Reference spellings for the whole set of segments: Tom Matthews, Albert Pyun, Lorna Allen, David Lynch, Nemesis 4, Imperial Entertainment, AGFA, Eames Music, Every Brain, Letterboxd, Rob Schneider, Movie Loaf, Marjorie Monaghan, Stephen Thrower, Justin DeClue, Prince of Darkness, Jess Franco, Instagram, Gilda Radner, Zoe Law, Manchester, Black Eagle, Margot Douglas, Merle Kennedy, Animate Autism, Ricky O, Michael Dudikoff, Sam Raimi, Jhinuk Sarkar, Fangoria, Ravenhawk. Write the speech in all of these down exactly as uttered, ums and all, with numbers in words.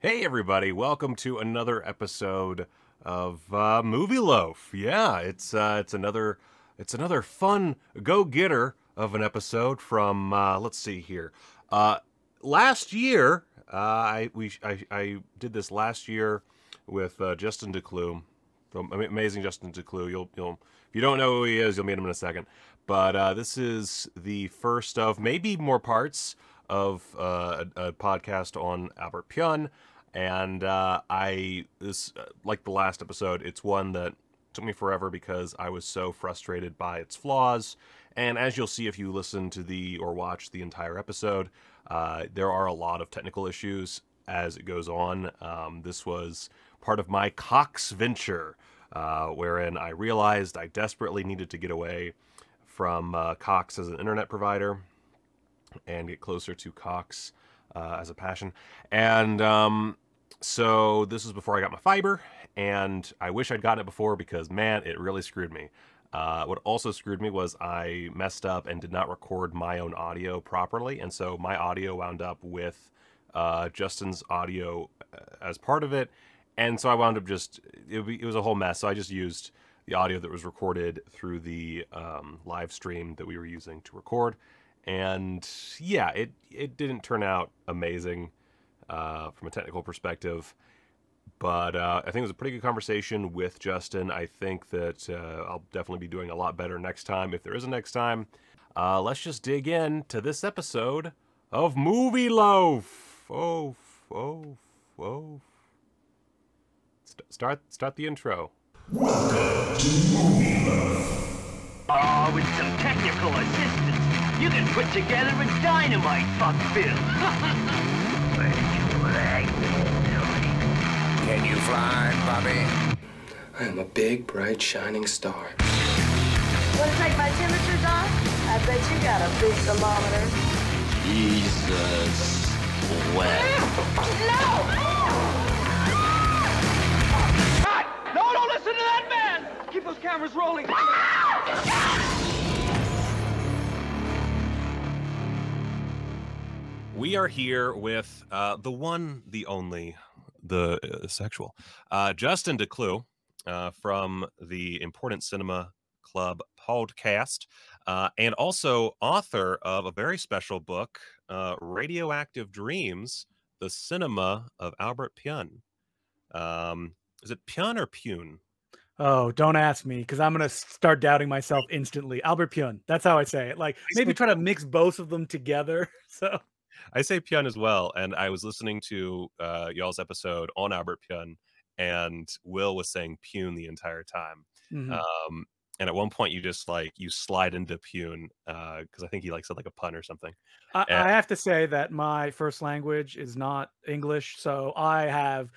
Hey everybody, welcome to another episode of uh, Movie Loaf. Yeah, it's uh, it's another it's another fun go-getter of an episode from uh, let's see here. Uh, last year, uh, I we I, I did this last year with uh, Justin DeClue, from amazing Justin DeClue. You'll you'll if you don't know who he is, you'll meet him in a second. But uh, this is the first of maybe more parts of uh, a, a podcast on Albert Pyun, and uh, I this uh, like the last episode, it's one that took me forever because I was so frustrated by its flaws. And as you'll see if you listen to the or watch the entire episode, uh, there are a lot of technical issues as it goes on. Um, this was part of my Cox venture, uh, wherein I realized I desperately needed to get away from uh, Cox as an internet provider and get closer to Cox uh, as a passion. And um, so this was before I got my fiber, and I wish I'd gotten it before because, man, it really screwed me. Uh, what also screwed me was I messed up and did not record my own audio properly, and so my audio wound up with uh, Justin's audio as part of it, and so I wound up just, it, it was a whole mess, so I just used the audio that was recorded through the um, live stream that we were using to record. And yeah, it, it didn't turn out amazing uh, from a technical perspective, but uh, I think it was a pretty good conversation with Justin. I think that uh, I'll definitely be doing a lot better next time, if there is a next time. Uh, let's just dig in to this episode of Movie Loaf. Oh, oh, oh. St- start, start the intro. Welcome to Movie Loaf. Oh, with some technical assistance, you can put together a dynamite fuck film. Can you fly, Bobby? I am a big, bright, shining star. Want to take my temperature, Doc? I bet you got a big thermometer. Jesus. Wet. No! Cut! No, don't listen to that man! Keep those cameras rolling. We are here with uh, the one, the only, the uh, sexual, uh, Justin DeClue uh, from the Important Cinema Club podcast, uh, and also author of a very special book, uh, Radioactive Dreams, The Cinema of Albert Pyun. Um, is it Pyun or Pyun? Oh, don't ask me, because I'm going to start doubting myself instantly. Albert Pyun, that's how I say it. Like, maybe try to mix both of them together, so... I say Pyun as well, and I was listening to uh, y'all's episode on Albert Pyun, and Will was saying Pyun the entire time. Mm-hmm. Um, and at one point, you just like you slide into Pyun because uh, I think he like said like a pun or something. I, and... I have to say that my first language is not English, so I have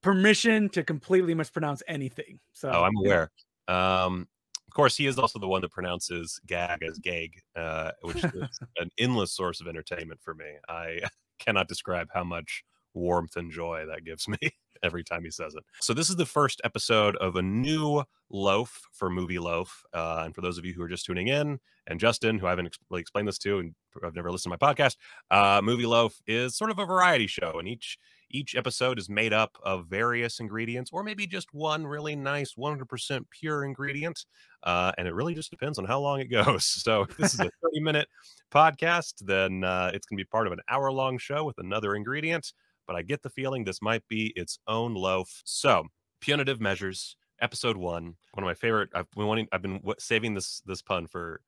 permission to completely mispronounce anything. So oh, I'm aware. Yeah. Um, Of course, he is also the one that pronounces gag as gag, uh, which is an endless source of entertainment for me. I cannot describe how much warmth and joy that gives me every time he says it. So this is the first episode of a new loaf for Movie Loaf. Uh, and for those of you who are just tuning in, and Justin, who I haven't ex- really explained this to, and I've never listened to my podcast, uh, Movie Loaf is sort of a variety show, and each Each episode is made up of various ingredients, or maybe just one really nice one hundred percent pure ingredient. Uh, and it really just depends on how long it goes. So if this is a thirty minute podcast, then uh, it's going to be part of an hour long show with another ingredient. But I get the feeling this might be its own loaf. So Punitive Measures, episode one. One of my favorite. I've been wanting, I've been saving this this pun for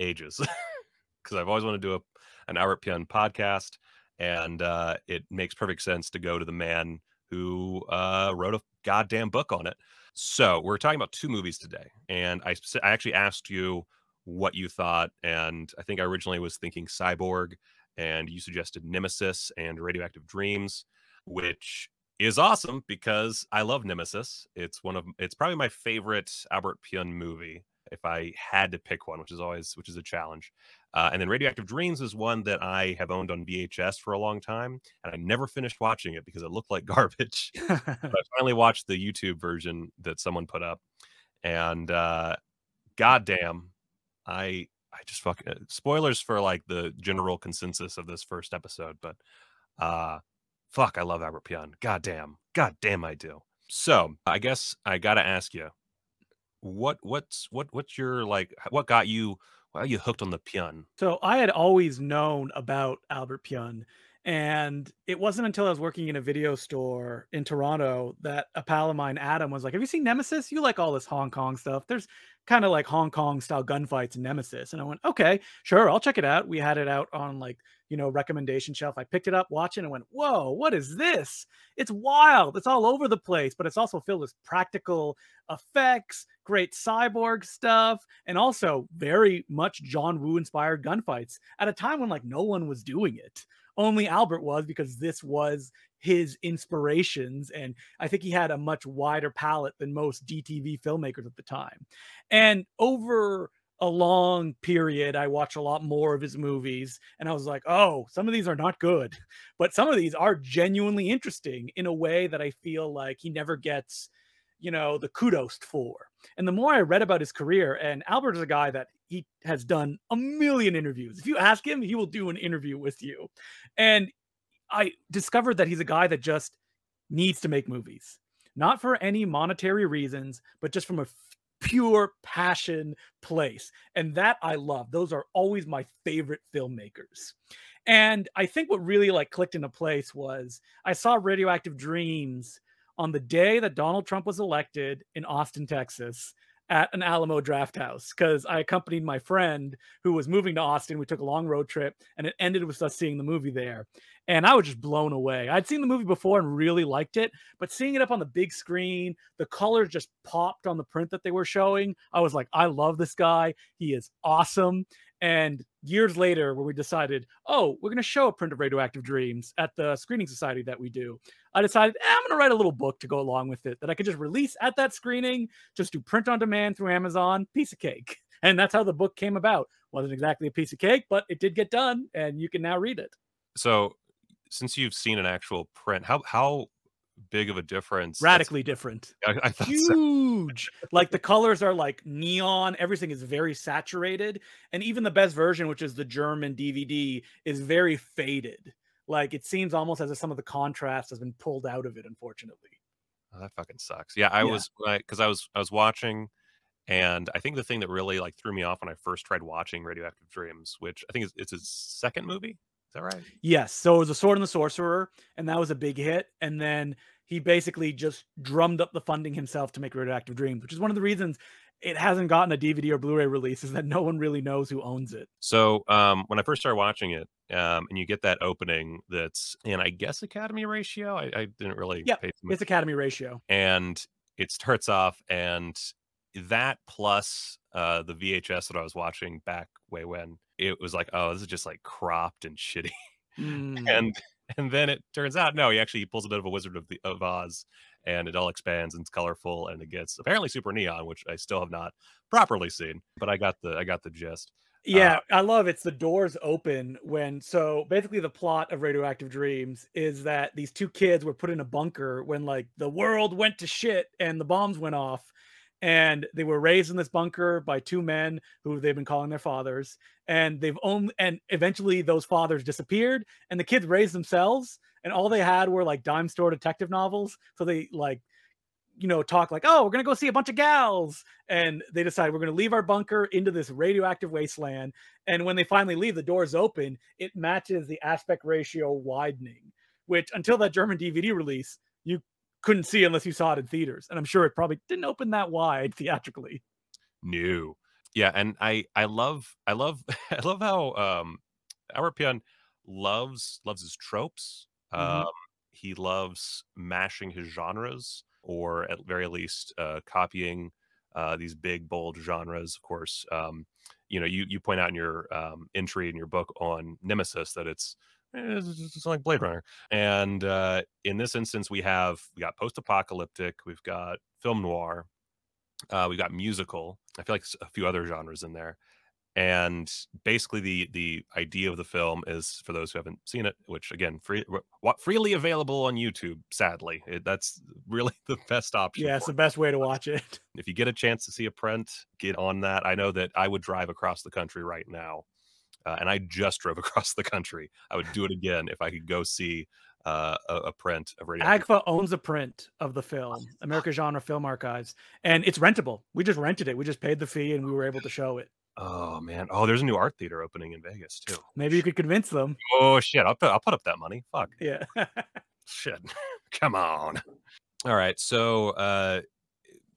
ages because I've always wanted to do a, an Albert Pyun podcast. And uh, it makes perfect sense to go to the man who uh, wrote a goddamn book on it. So we're talking about two movies today. And I, I actually asked you what you thought. And I think I originally was thinking Cyborg. And you suggested Nemesis and Radioactive Dreams, which is awesome because I love Nemesis. It's one of it's probably my favorite Albert Pyun movie, if I had to pick one, which is always, which is a challenge. Uh, and then Radioactive Dreams is one that I have owned on V H S for a long time, and I never finished watching it because it looked like garbage. But I finally watched the YouTube version that someone put up, and uh, goddamn, I I just fucking spoilers for like the general consensus of this first episode, but uh, Fuck, I love Albert Pyun. God damn. God damn, I do. So I guess I got to ask you, what what's what what's your like what got you why are you hooked on the Pyun? So I had always known about Albert Pyun, and it wasn't until I was working in a video store in Toronto that a pal of mine, Adam, was like, have you seen Nemesis? You like all this Hong Kong stuff. There's kind of like Hong Kong style gunfights in Nemesis. And I went, okay, sure, I'll check it out. We had it out on like, you know, recommendation shelf. I picked it up, watched it, and went, whoa, what is this? It's wild. It's all over the place, but it's also filled with practical effects, great cyborg stuff, and also very much John Woo inspired gunfights at a time when like no one was doing it. Only Albert was, because this was his inspirations. And I think he had a much wider palette than most D T V filmmakers at the time. And over a long period, I watched a lot more of his movies, and I was like, oh, some of these are not good, but some of these are genuinely interesting in a way that I feel like he never gets, you know, the kudos for. And the more I read about his career, and Albert is a guy that he has done a million interviews. If you ask him, he will do an interview with you. And I discovered that he's a guy that just needs to make movies, not for any monetary reasons, but just from a pure passion place. And that I love. Those are always my favorite filmmakers. And I think what really like clicked into place was I saw Radioactive Dreams on the day that Donald Trump was elected in Austin, Texas, at an Alamo Drafthouse, because I accompanied my friend who was moving to Austin. We took a long road trip, and it ended with us seeing the movie there. And I was just blown away. I'd seen the movie before and really liked it, but seeing it up on the big screen, the colors just popped on the print that they were showing. I was like, I love this guy. He is awesome. And years later, when we decided, oh, we're going to show a print of Radioactive Dreams at the screening society that we do, I decided, eh, I'm going to write a little book to go along with it that I could just release at that screening, just do print on demand through Amazon, piece of cake. And that's how the book came about. Wasn't exactly a piece of cake, but it did get done, and you can now read it. So since you've seen an actual print, how how big of a difference? Radically different. I, I thought huge. So. Like the colors are like neon. Everything is very saturated. And even the best version, which is the German D V D, is very faded. Like it seems almost as if some of the contrast has been pulled out of it, unfortunately. Oh, that fucking sucks. Yeah, I yeah. was like, cause I was, I was watching, and I think the thing that really like threw me off when I first tried watching Radioactive Dreams, which I think is, it's his second movie. Is that right? Yes. So it was The Sword and the Sorcerer, and that was a big hit. And then he basically just drummed up the funding himself to make Radioactive Dreams, which is one of the reasons it hasn't gotten a D V D or Blu-ray release, is that no one really knows who owns it. So um, when I first started watching it, um, and you get that opening that's, and I guess Academy ratio, I, I didn't really yeah, pay it's Academy ratio. And it starts off, and that plus uh, the V H S that I was watching back way when, it was like, oh, this is just like cropped and shitty. Mm. And and then it turns out, no, he actually pulls a bit of a Wizard of the of Oz, and it all expands and it's colorful, and it gets apparently super neon, which I still have not properly seen, but I got the I got the gist. Yeah, uh, I love it's the doors open when, so basically the plot of Radioactive Dreams is that these two kids were put in a bunker when like the world went to shit and the bombs went off. And they were raised in this bunker by two men who they've been calling their fathers, and they've only, and eventually those fathers disappeared, and the kids raised themselves, and all they had were like dime store detective novels. So they like, you know, talk like, oh, we're going to go see a bunch of gals. And they decide we're going to leave our bunker into this radioactive wasteland. And when they finally leave, the doors open, it matches the aspect ratio widening, which until that German D V D release, you couldn't see unless you saw it in theaters, and I'm sure it probably didn't open that wide theatrically. No, yeah, and I I love I love I love how um, Albert Pyun loves loves his tropes. Mm-hmm. Um, he loves mashing his genres, or at very least uh, copying uh, these big bold genres. Of course, um, you know, you you point out in your um, entry in your book on Nemesis that it's. It's like Blade Runner, and uh, in this instance, we have we got post-apocalyptic, we've got film noir, uh, we've got musical. I feel like a few other genres in there, and basically the the idea of the film is, for those who haven't seen it, which again, free, freely available on YouTube. Sadly, it, that's really the best option. Yeah, it's the best way to watch it. If you get a chance to see a print, get on that. I know that I would drive across the country right now. Uh, and I just drove across the country. I would do it again if I could go see uh, a, a print of Radioactive. A G F A owns a print of the film, America Genre Film Archives, and it's rentable. We just rented it. We just paid the fee and we were able to show it. Oh, man. Oh, there's a new art theater opening in Vegas, too. Maybe you could convince them. Oh, shit. I'll put, I'll put up that money. Fuck. Yeah. Shit. Come on. All right. So uh,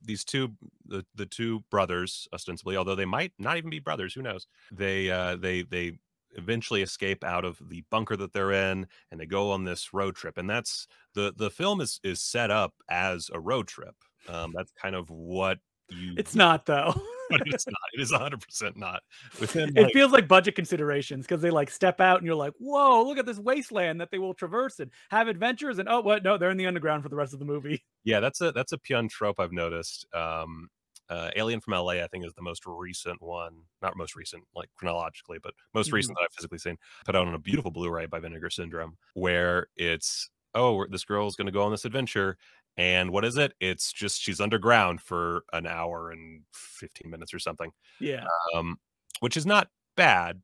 these two, the, the two brothers, ostensibly, although they might not even be brothers, who knows? They, uh, they, they eventually escape out of the bunker that they're in, and they go on this road trip. And that's the, the film is, is set up as a road trip. Um, that's kind of what you... It's not, though. But it's not. It is one hundred percent not. Within, like, it feels like budget considerations, because they like step out and you're like, whoa, look at this wasteland that they will traverse and have adventures. And oh, what? No, they're in the underground for the rest of the movie. Yeah, that's a that's a Pyun trope I've noticed. Um, uh, Alien from L A, I think, is the most recent one. Not most recent, like chronologically, but most mm-hmm. recent that I've physically seen. Put out on a beautiful Blu-ray by Vinegar Syndrome, where it's, oh, this girl's going to go on this adventure. And what is it? It's just she's underground for an hour and fifteen minutes or something. Yeah. Um, which is not bad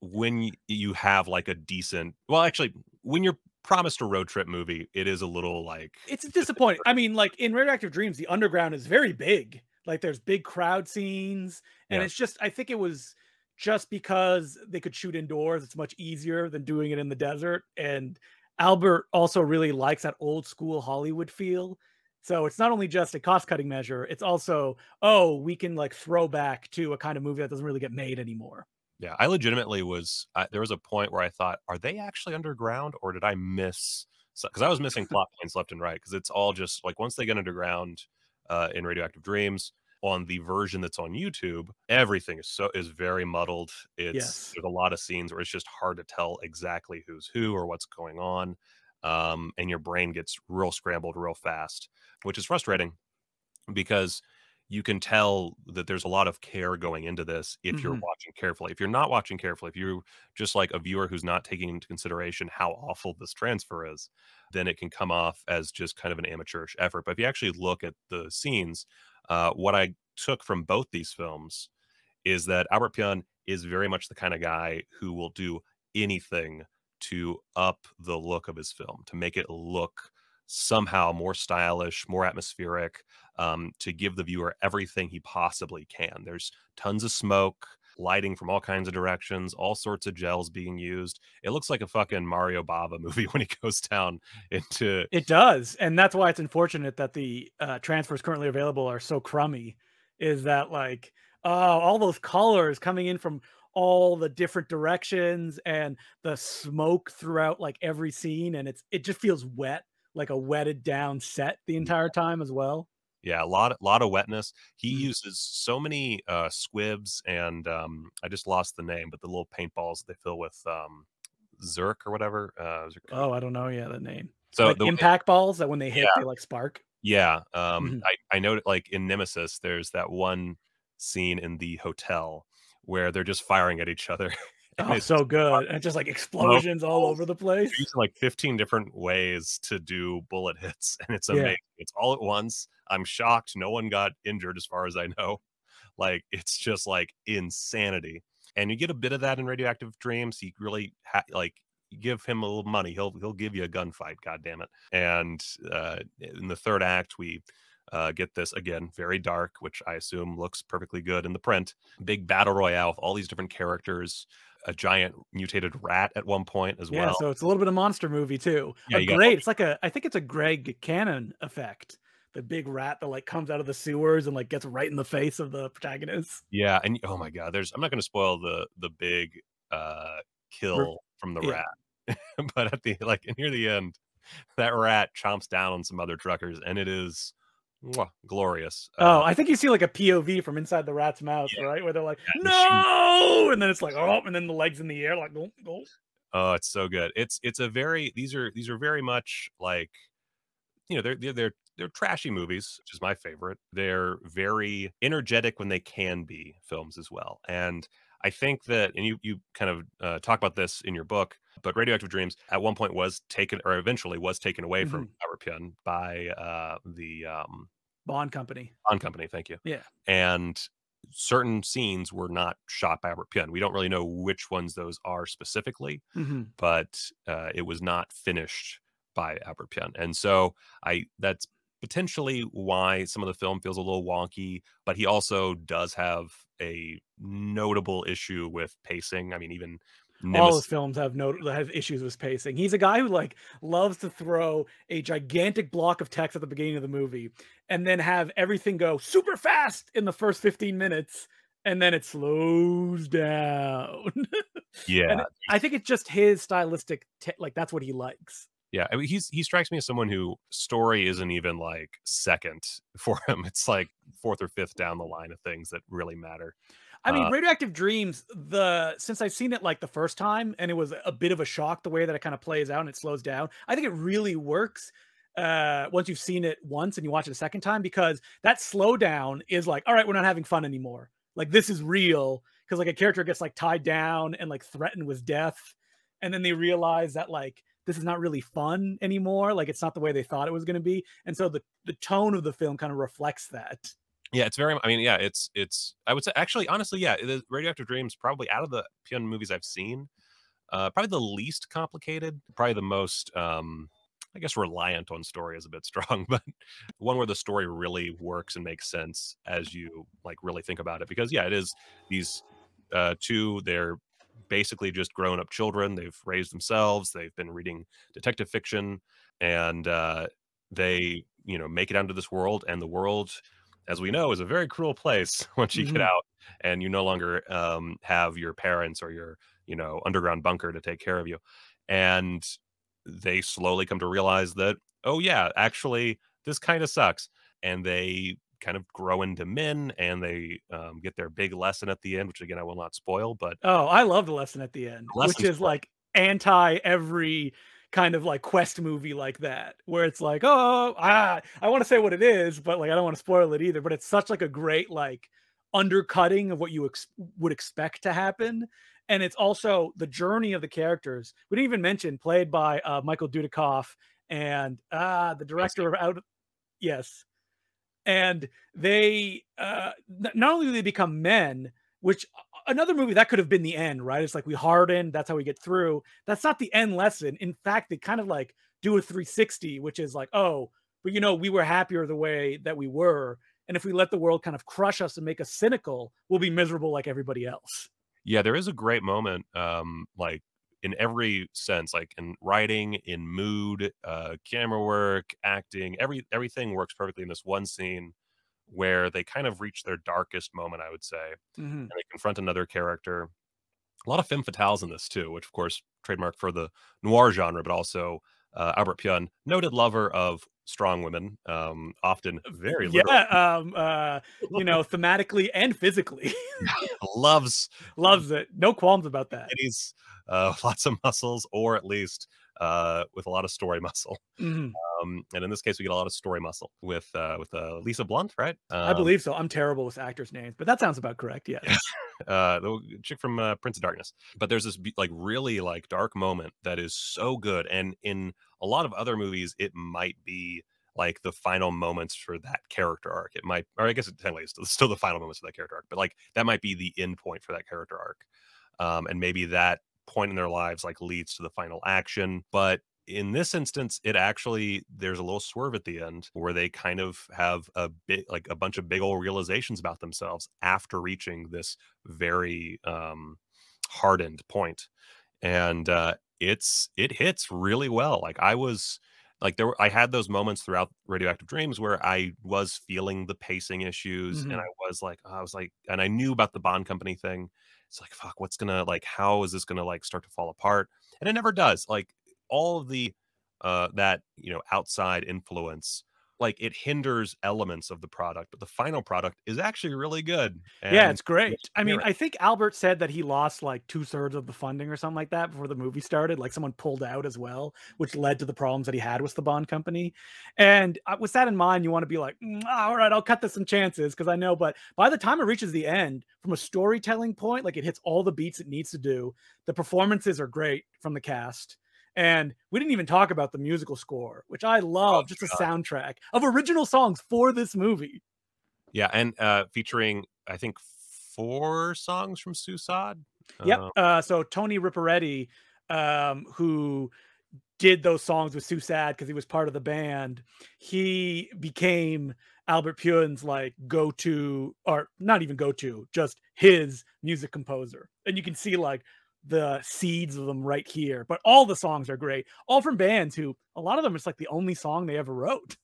when you have like a decent... Well, actually, when you're promised a road trip movie, it is a little like... It's disappointing. I mean, like in Radioactive Dreams, the underground is very big. Like there's big crowd scenes. And yeah. it's just... I think it was just because they could shoot indoors. It's much easier than doing it in the desert. And... Albert also really likes that old school Hollywood feel. So it's not only just a cost cutting measure, it's also, oh, we can like throw back to a kind of movie that doesn't really get made anymore. Yeah, I legitimately was, I, there was a point where I thought, are they actually underground or did I miss? Because I was missing plot points left and right, because it's all just like once they get underground uh, in Radioactive Dreams, on the version that's on YouTube, everything is so is very muddled. It's yes. There's a lot of scenes where it's just hard to tell exactly who's who or what's going on, um, and your brain gets real scrambled real fast, which is frustrating because you can tell that there's a lot of care going into this if mm-hmm. you're watching carefully. If you're not watching carefully, if you're just like a viewer who's not taking into consideration how awful this transfer is, then it can come off as just kind of an amateurish effort. But if you actually look at the scenes, Uh, what I took from both these films is that Albert Pyun is very much the kind of guy who will do anything to up the look of his film, to make it look somehow more stylish, more atmospheric, um, to give the viewer everything he possibly can. There's tons of smoke, lighting from all kinds of directions, all sorts of gels being used. It looks like a fucking Mario Bava movie when he goes down into... It does. And that's why it's unfortunate that the uh, transfers currently available are so crummy, is that like, oh, all those colors coming in from all the different directions and the smoke throughout like every scene. And it's it just feels wet, like a wetted down set the entire time as well. Yeah, a lot, a lot of wetness. He uses so many uh, squibs and um, I just lost the name, but the little paintballs that they fill with um, Zerk or whatever. Uh, oh, I don't know. Yeah, the name. So like the impact balls that when they hit, yeah. they like spark. Yeah. Um, mm-hmm. I, I know like in Nemesis, there's that one scene in the hotel where they're just firing at each other. Oh, so good. And just like explosions oh, all over the place. Like fifteen different ways to do bullet hits. And it's amazing. Yeah. It's all at once. I'm shocked. No one got injured as far as I know. Like, it's just like insanity. And you get a bit of that in Radioactive Dreams. He really ha like give him a little money. He'll, he'll give you a gunfight. God damn it. And uh, in the third act, we Uh, get this again, very dark, which I assume looks perfectly good in the print. Big battle royale with all these different characters, a giant mutated rat at one point as yeah, well. So it's a little bit of monster movie too. Yeah, a great, it's like a, I think it's a Greg Cannon effect. The big rat that like comes out of the sewers and like gets right in the face of the protagonist. Yeah, and oh my God, there's, I'm not going to spoil the the big uh, kill We're, from the yeah. rat, but at the like near the end, that rat chomps down on some other truckers, and it is. Wow, glorious. Oh, uh, I think you see like a P O V from inside the rat's mouth, yeah. right? Where they're like, yeah, no! And then it's like, oh, and then the legs in the air, like, go, go. Oh, it's so good. It's, it's a very, these are, these are very much like, you know, they're, they're, they're, they're trashy movies, which is my favorite. They're very energetic when they can be films as well. And I think that, and you, you kind of uh, talk about this in your book, but Radioactive Dreams at one point was taken, or eventually was taken away mm-hmm. from Albert Pyun by uh, the um, Bond Company. Bond Company, thank you. Yeah. And certain scenes were not shot by Albert Pyun. We don't really know which ones those are specifically, mm-hmm. but uh, it was not finished by Albert Pyun. And so I that's potentially why some of the film feels a little wonky, but he also does have a notable issue with pacing. I mean, even Nemesis. All his films have no have issues with pacing. He's a guy who like loves to throw a gigantic block of text at the beginning of the movie and then have everything go super fast in the first fifteen minutes, and then it slows down. Yeah, and I think it's just his stylistic like that's what he likes. Yeah, I mean, he's he strikes me as someone who story isn't even like second for him. It's like fourth or fifth down the line of things that really matter. I mean, uh, Radioactive Dreams, the since I've seen it like the first time, and it was a bit of a shock the way that it kind of plays out and it slows down, I think it really works uh, once you've seen it once and you watch it a second time, because that slowdown is like, all right, we're not having fun anymore. Like, this is real, because like a character gets like tied down and like threatened with death. And then they realize that like, this is not really fun anymore. Like, it's not the way they thought it was going to be. And so the, the tone of the film kind of reflects that. Yeah, it's very, I mean, yeah, it's, it's, I would say, actually, honestly, yeah, the Radioactive Dreams, probably out of the Pyun movies I've seen, uh, probably the least complicated, probably the most, um, I guess, reliant on story is a bit strong, but one where the story really works and makes sense as you, like, really think about it. Because, yeah, it is these uh, two, they're basically just grown-up children. They've raised themselves. They've been reading detective fiction, and uh, they, you know, make it out to this world, and the world, as we know, is a very cruel place once you mm-hmm. get out and you no longer um, have your parents or your, you know, underground bunker to take care of you. And they slowly come to realize that, oh yeah, actually this kind of sucks. And they kind of grow into men, and they um, get their big lesson at the end, which again, I will not spoil, but. Oh, I love the lesson at the end, which is like anti every kind of like quest movie like that, where it's like, oh, ah, I want to say what it is, but like, I don't want to spoil it either, but it's such like a great, like undercutting of what you ex would expect to happen. And it's also the journey of the characters. We didn't even mention played by uh, Michael Dudikoff and uh, the director of Out. Yes. And they, uh, not only do they become men, which another movie that could have been the end, right? It's like we harden, that's how we get through. That's not the end lesson. In fact, they kind of like do a three sixty, which is like, oh, but you know, we were happier the way that we were. And if we let the world kind of crush us and make us cynical, we'll be miserable like everybody else. Yeah, there is a great moment, um, like in every sense, like in writing, in mood, uh, camera work, acting, every everything works perfectly in this one scene where they kind of reach their darkest moment, I would say, mm-hmm. and they confront another character. A lot of femme fatales in this too, which of course trademark for the noir genre, but also uh, Albert Pyun, noted lover of strong women, um, often very literal. Yeah, um, uh, you know, thematically and physically. loves loves it. No qualms about that. He's uh, lots of muscles, or at least uh, with a lot of story muscle. Mm-hmm. Um, and in this case, we get a lot of story muscle with uh, with uh, Lisa Blunt, right? Um, I believe so. I'm terrible with actors' names, but that sounds about correct. Yeah, yeah. Uh, the chick from uh, Prince of Darkness. But there's this like really like dark moment that is so good, and in a lot of other movies, it might be like the final moments for that character arc. It might, or I guess it technically is still, still the final moments for that character arc, but like that might be the end point for that character arc, um, and maybe that point in their lives like leads to the final action. But in this instance, it actually, there's a little swerve at the end where they kind of have a bit like a bunch of big old realizations about themselves after reaching this very um, hardened point. And uh, it's, it hits really well. Like I was like, there were, I had those moments throughout Radioactive Dreams where I was feeling the pacing issues, mm-hmm. and I was like, I was like, and I knew about the Bond Company thing. It's like, fuck, what's gonna like, how is this gonna like start to fall apart? And it never does. Like, all of the uh that, you know, outside influence, like it hinders elements of the product, but the final product is actually really good. And yeah, it's great. I mean, I think Albert said that he lost like two thirds of the funding or something like that before the movie started. Like someone pulled out as well, which led to the problems that he had with the Bond Company. And with that in mind, you want to be like, mm, all right, I'll cut this some chances because I know. But by the time it reaches the end, from a storytelling point, like it hits all the beats it needs to do. The performances are great from the cast. And we didn't even talk about the musical score, which I love. Oh, just a soundtrack of original songs for this movie. Yeah, and uh, featuring, I think, four songs from Susad. Yep. Uh, so Tony Riparetti, um, who did those songs with Susad because he was part of the band. He became Albert Pyun's like go-to, or not even go-to, just his music composer. And you can see like the seeds of them right here. But all the songs are great, all from bands who a lot of them it's like the only song they ever wrote.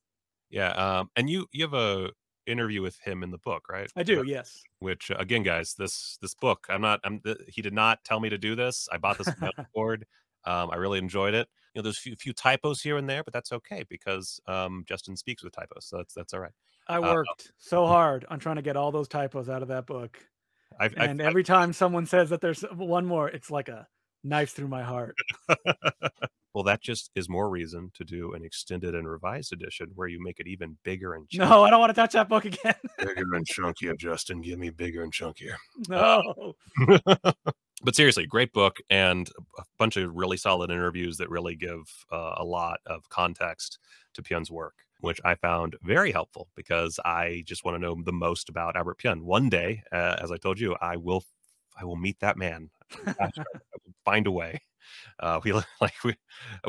Yeah. Um, and you you have a interview with him in the book, right? I do, yes. Which again, guys, this this book, I'm not I'm he did not tell me to do this. I bought this on the board. Um, I really enjoyed it. You know, there's a few, few typos here and there, but that's okay because um, Justin speaks with typos, so that's that's all right. I worked uh, so hard on trying to get all those typos out of that book. I've, and I've, every I've, time someone says that there's one more, it's like a knife through my heart. Well, that just is more reason to do an extended and revised edition where you make it even bigger and chunkier. No, I don't want to touch that book again. Bigger and chunkier, Justin. Give me bigger and chunkier. No. Uh, but seriously, great book and a bunch of really solid interviews that really give uh, a lot of context to Pyun's work, which I found very helpful because I just want to know the most about Albert Pyun. One day, uh, as I told you, I will I will meet that man. I will find a way. Uh, we like we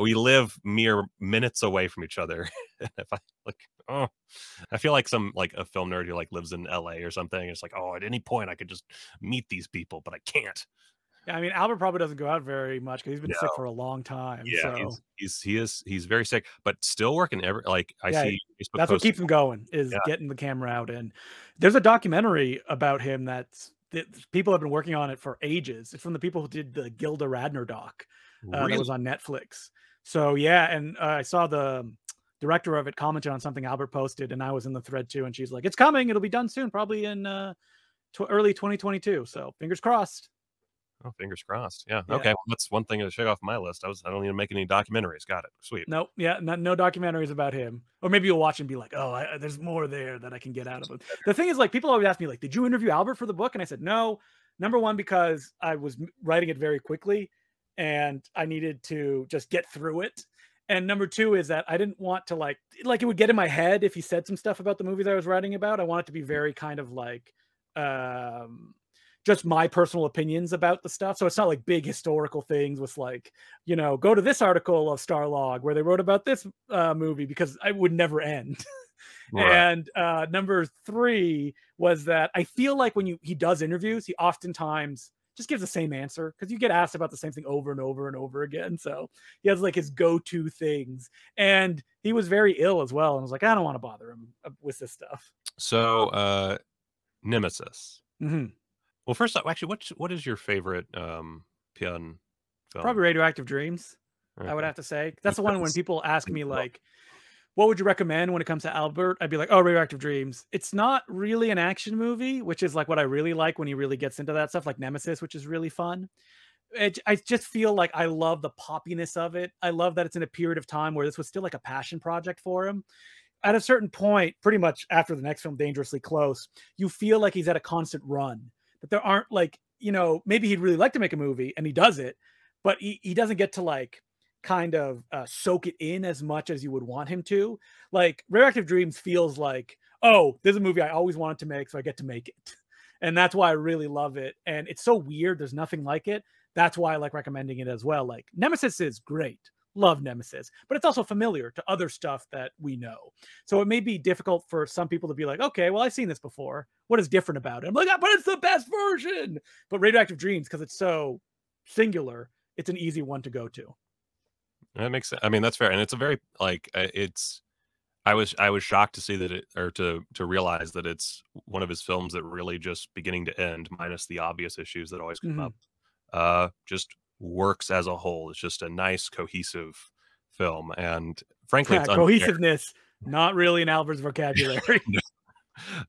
we live mere minutes away from each other. If I like, oh, I feel like some like a film nerd who like lives in L A or something. It's like, oh, at any point I could just meet these people, but I can't. Yeah, I mean, Albert probably doesn't go out very much because he's been no. sick for a long time. Yeah, so. he's, he's he is he's very sick, but still working. Every like I yeah, see, Facebook that's posts. What keeps him going is yeah. getting the camera out. And there's a documentary about him that's that people have been working on it for ages. It's from the people who did the Gilda Radner doc uh, really? that was on Netflix. So yeah, and uh, I saw the director of it commented on something Albert posted, and I was in the thread too. And she's like, "It's coming. It'll be done soon, probably in uh, tw early twenty twenty-two." So fingers crossed. Oh, fingers crossed. Yeah. yeah. Okay. Well, that's one thing to check off my list. I was, I don't even make any documentaries. Got it. Sweet. No. Nope. Yeah. Not, no documentaries about him. Or maybe you'll watch and be like, oh, I, there's more there that I can get out of it. The thing is, like, people always ask me, like, did you interview Albert for the book? And I said, no. Number one, because I was writing it very quickly and I needed to just get through it. And number two is that I didn't want to like, like it would get in my head if he said some stuff about the movies I was writing about. I wanted to be very kind of like, um, just my personal opinions about the stuff. So it's not like big historical things with like, you know, go to this article of Starlog where they wrote about this uh, movie because I would never end. Right. And uh, number three was that I feel like when you, he does interviews, he oftentimes just gives the same answer because you get asked about the same thing over and over and over again. So he has like his go-to things, and he was very ill as well. And I was like, I don't want to bother him with this stuff. So uh, Nemesis. Mm-hmm. Well, first off, actually, what what is your favorite um, Pyun film? Probably Radioactive Dreams. Okay. I would have to say that's the one when people ask me like, "What would you recommend when it comes to Albert?" I'd be like, "Oh, Radioactive Dreams." It's not really an action movie, which is like what I really like when he really gets into that stuff, like Nemesis, which is really fun. It, I just feel like I love the poppiness of it. I love that it's in a period of time where this was still like a passion project for him. At a certain point, pretty much after the next film, Dangerously Close, you feel like he's at a constant run. But there aren't like, you know, maybe he'd really like to make a movie and he does it, but he, he doesn't get to like kind of uh, soak it in as much as you would want him to. Like Radioactive Dreams feels like, oh, there's a movie I always wanted to make, so I get to make it. And that's why I really love it. And it's so weird. There's nothing like it. That's why I like recommending it as well. Like Nemesis is great. Love Nemesis, but it's also familiar to other stuff that we know. So it may be difficult for some people to be like, okay, well, I've seen this before. What is different about it? I'm like, oh, but it's the best version. But Radioactive Dreams, because it's so singular, it's an easy one to go to. That makes sense. I mean, that's fair. And it's a very, like, it's, I was, I was shocked to see that it, or to, to realize that it's one of his films that really just beginning to end, minus the obvious issues that always come mm-hmm. up, uh, just works as a whole. It's just a nice cohesive film, and frankly, yeah, it's cohesiveness not really in Albert's vocabulary.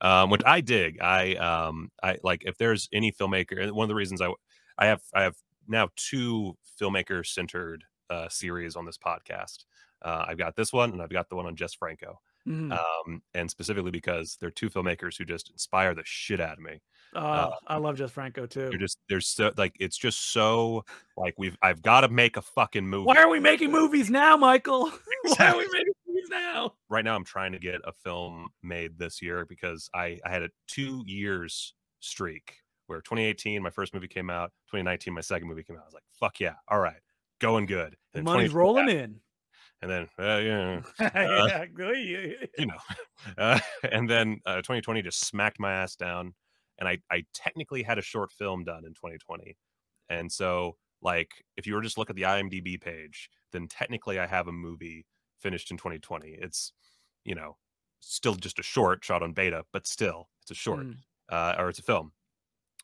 um which I dig. I um I like if there's any filmmaker, and one of the reasons I I have I have now two filmmaker centered uh series on this podcast. uh I've got this one and I've got the one on Jess Franco. Mm. Um and specifically because they're two filmmakers who just inspire the shit out of me. Oh, uh, I love Jess Franco too. They're just they're so like it's just so like we've I've got to make a fucking movie. Why are we making movies now, Michael? Why are we making movies now? Right now, I'm trying to get a film made this year because I I had a two years streak where twenty eighteen my first movie came out, twenty nineteen my second movie came out. I was like, fuck yeah, all right, going good. And money's rolling back, in. And then, uh, yeah, uh, you know, uh, and then uh, twenty twenty just smacked my ass down. And I, I technically had a short film done in twenty twenty. And so, like, if you were just look at the I M D B page, then technically I have a movie finished in twenty twenty. It's, you know, still just a short shot on beta, but still it's a short mm. uh, or it's a film.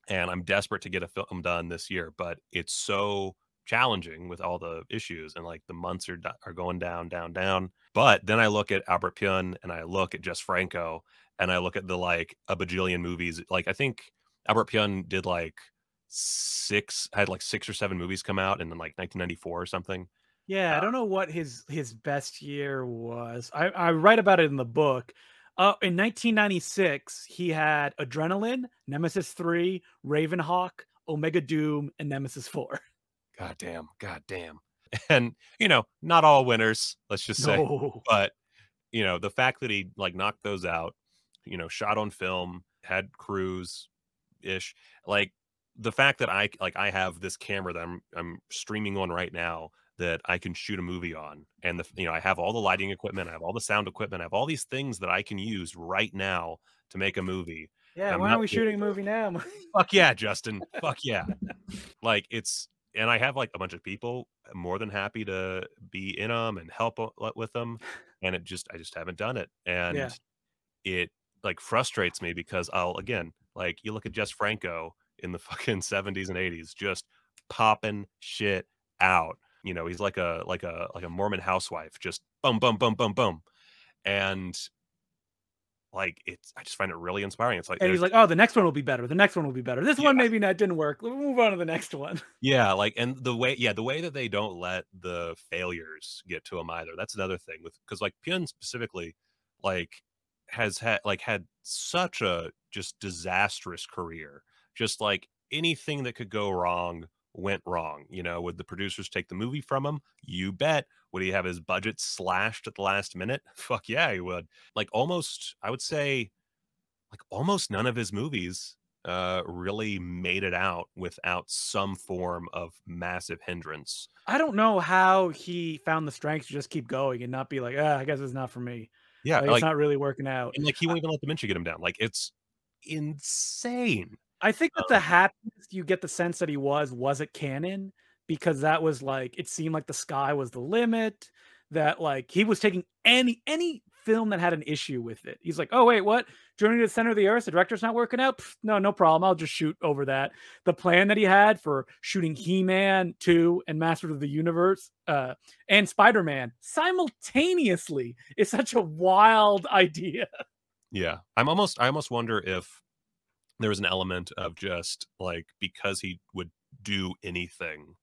And I'm desperate to get a film done this year, but it's so challenging with all the issues, and like the months are are going down, down, down. But then I look at Albert Pyun and I look at Jess Franco and I look at the like a bajillion movies. Like I think Albert Pyun did like six, had like six or seven movies come out in like nineteen ninety-four or something. Yeah, uh, I don't know what his his best year was. I, I write about it in the book. Uh, in nineteen ninety-six, he had Adrenaline, Nemesis three, Ravenhawk, Omega Doom, and Nemesis four. God damn, god damn. And, you know, not all winners, let's just say. No. But, you know, the fact that he, like, knocked those out, you know, shot on film, had crews-ish. Like, the fact that I, like, I have this camera that I'm, I'm streaming on right now that I can shoot a movie on. And, the, you know, I have all the lighting equipment. I have all the sound equipment. I have all these things that I can use right now to make a movie. Yeah, why aren't we shooting a movie now? Fuck yeah, Justin. Fuck yeah. Like, it's... And I have like a bunch of people more than happy to be in them and help with them. And it just, I just haven't done it. And yeah. it like frustrates me because I'll, again, like you look at Jess Franco in the fucking seventies and eighties, just popping shit out. You know, he's like a, like a, like a Mormon housewife, just boom, boom, boom, boom, boom. And like it's, I just find it really inspiring. It's like, and he's like, oh, the next one will be better. The next one will be better. This yeah. one maybe not didn't work. We'll move on to the next one. Yeah, like, and the way, yeah, the way that they don't let the failures get to him either. That's another thing with because like Pyun specifically, like has had like had such a just disastrous career. Just like anything that could go wrong went wrong. You know, would the producers take the movie from him? You bet. Would he have his budget slashed at the last minute? Fuck yeah, he would. Like almost, I would say, like almost none of his movies uh, really made it out without some form of massive hindrance. I don't know how he found the strength to just keep going and not be like, ah, I guess it's not for me. Yeah, like, like, it's not really working out. And like he won't even let dementia get him down. Like it's insane. I think that um, the happiest you get the sense that he was was at Cannes, because that was like it seemed like the sky was the limit, that like he was taking any any film that had an issue with it. He's like, oh wait, what? Journey to the Center of the Earth, the director's not working out? Pfft, no, no problem. I'll just shoot over that. The plan that he had for shooting He-Man two and Master of the Universe uh, and Spider-Man simultaneously is such a wild idea. Yeah, I'm almost I almost wonder if there was an element of just like because he would do anything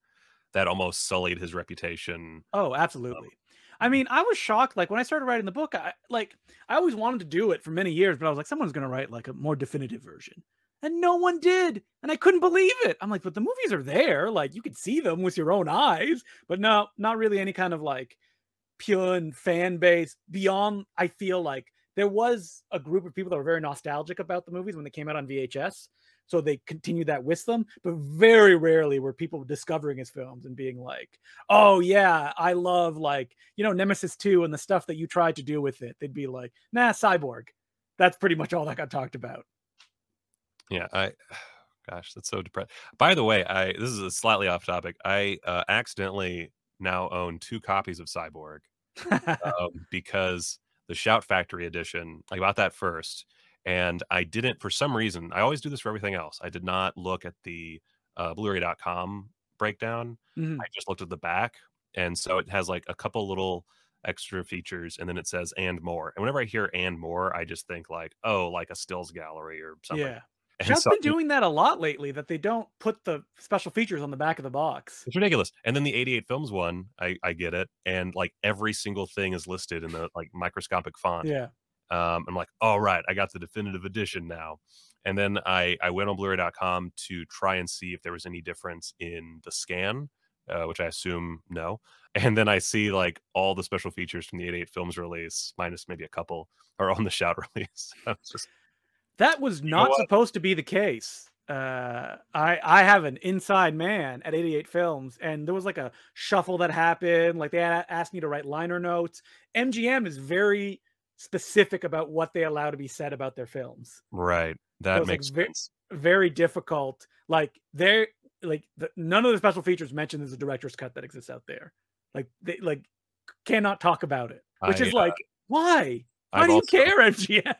that almost sullied his reputation. Oh, absolutely. Um, I mean, I was shocked. Like when I started writing the book, I like I always wanted to do it for many years, but I was like, someone's going to write like a more definitive version, and no one did, and I couldn't believe it. I'm like, but the movies are there, like you could see them with your own eyes, but no, not really any kind of like Pyun fan base beyond. I feel like there was a group of people that were very nostalgic about the movies when they came out on V H S. So they continued that with them, but very rarely were people discovering his films and being like, oh yeah, I love like, you know, Nemesis two and the stuff that you tried to do with it. They'd be like, nah, Cyborg. That's pretty much all that got talked about. Yeah. I, gosh, that's so depressing. By the way, I, this is a slightly off topic. I uh, accidentally now own two copies of Cyborg um, because the Shout Factory edition, I bought that first. And I didn't, for some reason, I always do this for everything else. I did not look at the uh, Blu-ray dot com breakdown. Mm-hmm. I just looked at the back. And so it has like a couple little extra features. And then it says, and more. And whenever I hear and more, I just think like, oh, like a stills gallery or something. Yeah. Shout's so, been doing that a lot lately, that they don't put the special features on the back of the box. It's ridiculous. And then the eighty-eight films one, I, I get it. And like every single thing is listed in the like microscopic font. Yeah. Um, I'm like, all right, I got the definitive edition now. And then I, I went on Blu-ray dot com to try and see if there was any difference in the scan, uh, which I assume no. And then I see like all the special features from the eighty-eight films release, minus maybe a couple, are on the Shout release. Just, that was not you know supposed to be the case. uh, I I have an inside man at eighty-eight Films, and there was like a shuffle that happened. Like they had asked me to write liner notes. M G M is very specific about what they allow to be said about their films. Right, that so makes like sense. Very, very difficult. Like they're like the, none of the special features mentioned there's a director's cut that exists out there. Like they like cannot talk about it, which I, is like uh, why? Why I've do you also, care, M G M?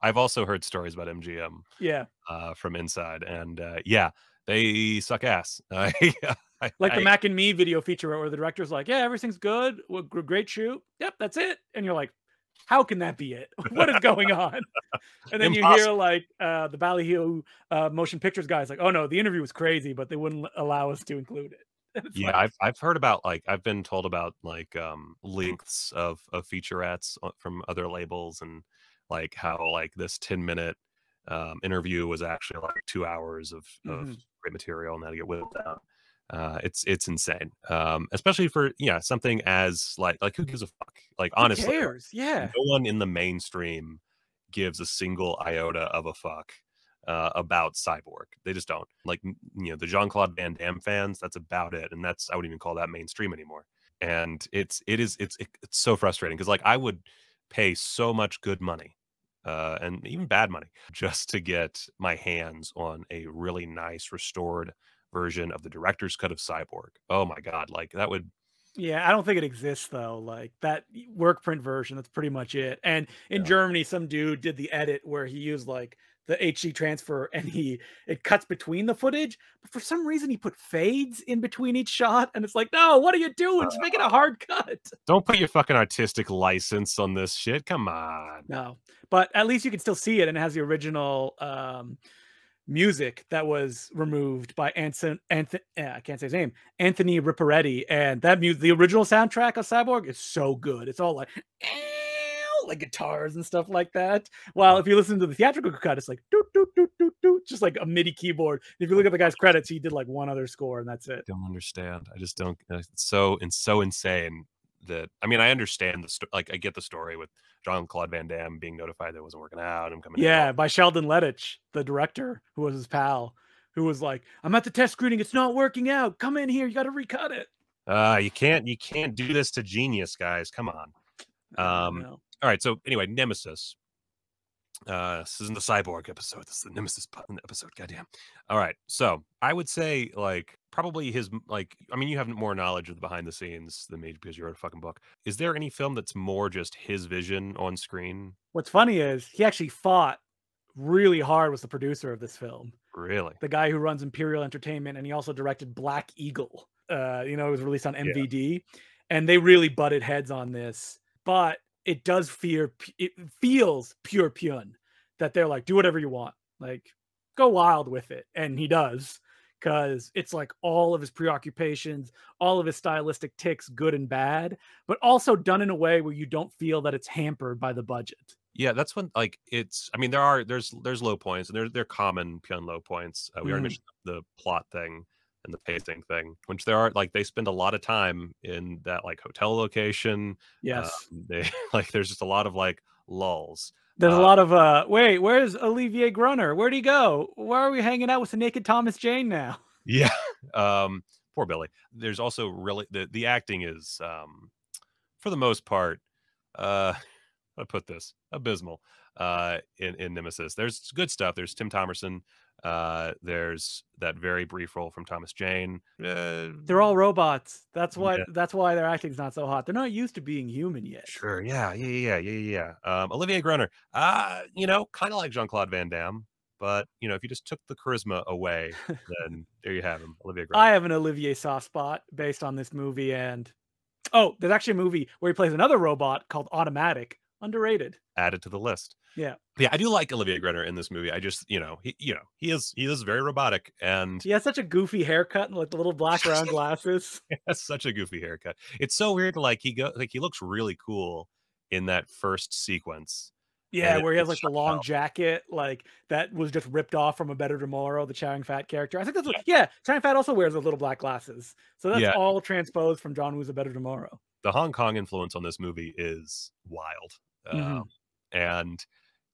I've also heard stories about M G M. Yeah, uh, from inside, and uh, yeah, they suck ass. I, I, like the I, Mac and Me video feature where the director's like, "Yeah, everything's good. Well, great shoot. Yep, that's it." And you're like, how can that be it? What is going on? And then Impossible. You hear like uh, the Ballyhoo uh, motion pictures guys like, oh no, the interview was crazy, but they wouldn't allow us to include it. Yeah, like, I've, I've heard about like, I've been told about like um, lengths of, of featurettes from other labels and like how like this ten minute um, interview was actually like two hours of, mm-hmm. of great material and how to get whipped down. Uh, it's it's insane, um, especially for yeah something as like like who gives a fuck? Like honestly, who cares? Yeah, no one in the mainstream gives a single iota of a fuck uh, about Cyborg. They just don't. Like you know the Jean-Claude Van Damme fans. That's about it, and that's I wouldn't even call that mainstream anymore. And it's it is it's it's so frustrating because like I would pay so much good money uh, and even bad money just to get my hands on a really nice restored version of the director's cut of Cyborg. Oh my god, like that would yeah I don't think it exists though. Like that work print version, that's pretty much it. And in yeah. Germany, some dude did the edit where he used like the H D transfer and he it cuts between the footage, but for some reason he put fades in between each shot, and it's like, no, what are you doing? Just make it a hard cut. Don't put your fucking artistic license on this shit, come on. No, but at least you can still see it, and it has the original um music that was removed by Anson, Anthony, I can't say his name, Anthony Riparetti, and that music, the original soundtrack of Cyborg, is so good. It's all like, like guitars and stuff like that. While if you listen to the theatrical cut, it's like doot doot doot doot doot, just like a MIDI keyboard. If you look at the guy's credits, he did like one other score, and that's it. I don't understand. I just don't. It's so and so insane that I mean, I understand the story. Like I get the story with Jean-Claude Van Damme being notified that it wasn't working out and coming yeah out. By Sheldon Lettich, the director, who was his pal, who was like, I'm at the test screening, it's not working out, come in here, you got to recut it. Uh you can't you can't do this to genius, guys, come on. Um all right, so anyway, Nemesis, uh this isn't the Cyborg episode, this is the Nemesis episode, goddamn. All right, so I would say like probably his like I mean, you have more knowledge of the behind the scenes than me because you wrote a fucking book. Is there any film that's more just his vision on screen? What's funny is he actually fought really hard with the producer of this film, really the guy who runs Imperial Entertainment, and he also directed Black Eagle. Uh you know, it was released on M V D, yeah. And they really butted heads on this, but it does fear it feels pure Pyun that they're like, do whatever you want, like go wild with it, and he does, because it's like all of his preoccupations, all of his stylistic tics, good and bad, but also done in a way where you don't feel that it's hampered by the budget. Yeah, that's when like it's I mean, there are there's there's low points, and they're they're common Pyun low points. Uh, we mm. already mentioned the plot thing and the pacing thing, which there are like they spend a lot of time in that like hotel location. Yes, um, they like there's just a lot of like lulls. There's um, a lot of uh wait, where's Olivier Gruner, where'd he go, why are we hanging out with the naked Thomas Jane now? Yeah, um poor Billy. There's also really the the acting is um for the most part uh I put this abysmal uh in in Nemesis. There's good stuff, there's Tim Thomerson, uh there's that very brief role from Thomas Jane. Uh, they're all robots, that's why yeah. that's why their acting's not so hot, they're not used to being human yet. Sure, yeah yeah yeah yeah yeah um Olivier Gruner, uh you know, kind of like Jean-Claude Van Damme, but you know, if you just took the charisma away, then there you have him, Olivier Gruner. I have an Olivier soft spot based on this movie. And oh, there's actually a movie where he plays another robot called Automatic, underrated, added to the list. Yeah, yeah, I do like Olivier Gruner in this movie. I just, you know, he, you know, he is, he is very robotic, and he has such a goofy haircut and like the little black round glasses. That's such a goofy haircut. It's so weird. Like he go, like he looks really cool in that first sequence. Yeah, where he has like the long out. jacket, like that was just ripped off from A Better Tomorrow, the Chowing Fat character. I think that's what. Yeah, yeah, Chowing Fat also wears those little black glasses, so that's yeah. all transposed from John Woo's A Better Tomorrow. The Hong Kong influence on this movie is wild. Mm-hmm. Um, and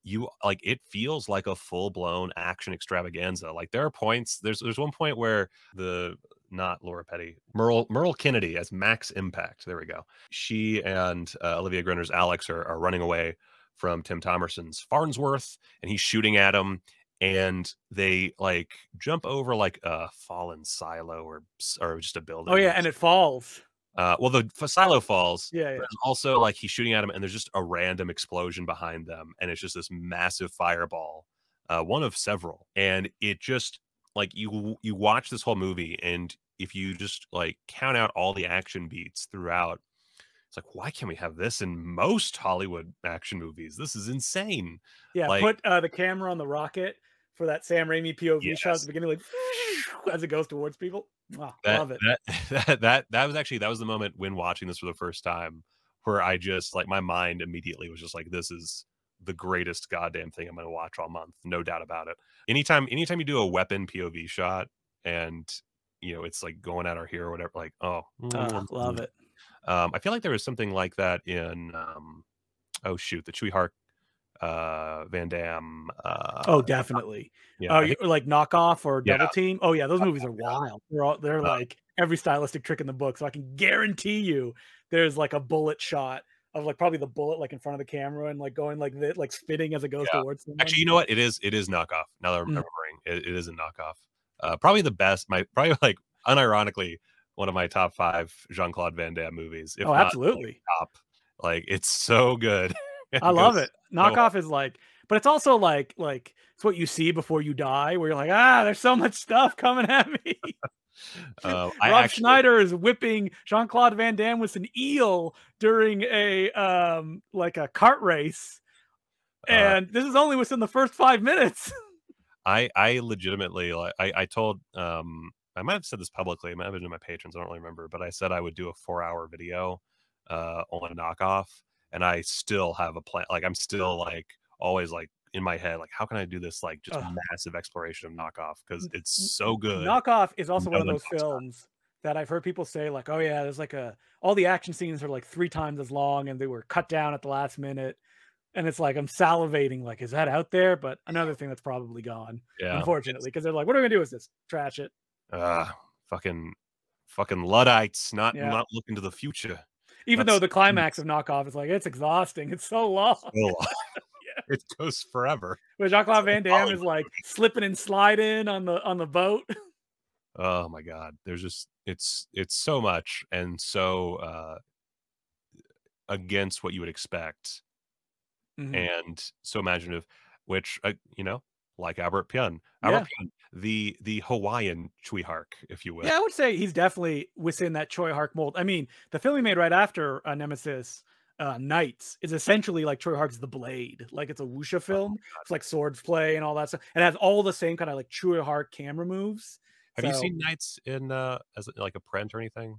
you like it feels like a full-blown action extravaganza. Like there are points, there's there's one point where the not Laura Petty, Merle Merle Kennedy as Max Impact, there we go, she and uh, Olivia Gruner's Alex are, are running away from Tim Thomerson's Farnsworth, and he's shooting at him, and they like jump over like a fallen silo or or just a building. Oh yeah, and it falls. Uh, well, the silo falls. Yeah, yeah. But also, like he's shooting at him, and there's just a random explosion behind them, and it's just this massive fireball, uh, one of several. And it just like you you watch this whole movie, and if you just like count out all the action beats throughout, it's like, why can't we have this in most Hollywood action movies? This is insane. Yeah, like, put uh, the camera on the rocket for that Sam Raimi P O V yes. shot at the beginning, like as it goes towards people. Oh, that, love it. That, that that that was actually that was the moment when watching this for the first time where I just like my mind immediately was just like, this is the greatest goddamn thing I'm gonna watch all month, no doubt about it. Anytime anytime you do a weapon P O V shot and you know it's like going at our hero or whatever, like oh, oh love it. Um, I feel like there was something like that in um, oh shoot, the Tsui Hark uh Van Damme uh oh definitely yeah. uh, like Knockoff or Double yeah. Team. Oh yeah, those movies are wild. They're all they're uh, like every stylistic trick in the book, so I can guarantee you there's like a bullet shot of like probably the bullet like in front of the camera and like going like that, like spinning as it goes yeah. towards them. Actually, you know what, it is it is Knockoff now that I'm remembering. mm. it, it is a Knockoff. Uh probably the best, my probably like unironically one of my top five Jean-Claude Van Damme movies, if oh not absolutely top. Like it's so good. I love it. Knockoff is like, but it's also like, like it's what you see before you die, where you're like, ah, there's so much stuff coming at me. uh, I Rob actually... Schneider is whipping Jean-Claude Van Damme with an eel during a um like a cart race, and uh, this is only within the first five minutes. I I legitimately like I I told um I might have said this publicly, I might have been to my patrons, I don't really remember, but I said I would do a four hour video uh on Knockoff. And I still have a plan. Like I'm still like always like in my head, like how can I do this? Like just Ugh. massive exploration of Knockoff, because it's so good. Knockoff is also one of those films that I've heard people say like, oh yeah, there's like a all the action scenes are like three times as long, and they were cut down at the last minute. And it's like I'm salivating, like is that out there? But another thing that's probably gone, yeah, unfortunately, because they're like, what are we gonna do with this? Trash it. Ah, uh, fucking, fucking Luddites, not yeah. not looking to the future. Even That's, though the climax of Knockoff is like, it's exhausting. It's so long. So long. yeah. It goes forever. But Jean-Claude Van Damme is like slipping and sliding on the on the boat. Oh my God. There's just it's it's so much and so uh against what you would expect. Mm-hmm. And so imaginative, which uh, you know, like Albert Pyun. Albert yeah. Pyun, the the Hawaiian Tsui Hark, if you will. Yeah, I would say he's definitely within that Tsui Hark mold. I mean, the film he made right after uh, Nemesis uh, Nights is essentially like Tsui Hark's The Blade. Like it's a wuxia film. Oh, it's like swords play and all that stuff. It has all the same kind of like Tsui Hark camera moves. Have so, you seen Nights in uh, as like a print or anything?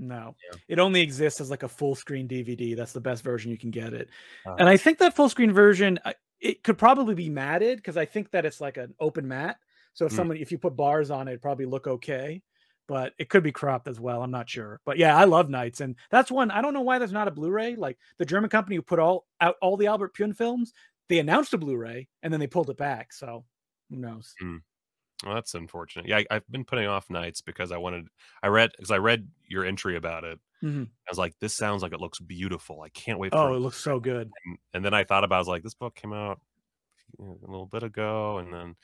No, yeah. It only exists as like a full screen D V D. That's the best version you can get it. Uh, and I think that full screen version, I, it could probably be matted, because I think that it's like an open mat. So if mm. somebody, if you put bars on it, it'd probably look okay, but it could be cropped as well. I'm not sure, but yeah, I love Nights, and that's one. I don't know why there's not a Blu-ray. Like the German company who put all out all the Albert Pyun films, they announced a Blu-ray and then they pulled it back. So who knows? Mm. Well, that's unfortunate. Yeah, I, I've been putting off Nights because I wanted. I read because I read your entry about it. Mm-hmm. I was like, this sounds like it looks beautiful. I can't wait. Oh, for it, it looks so good. And, and then I thought about, I was like, this book came out a little bit ago, and then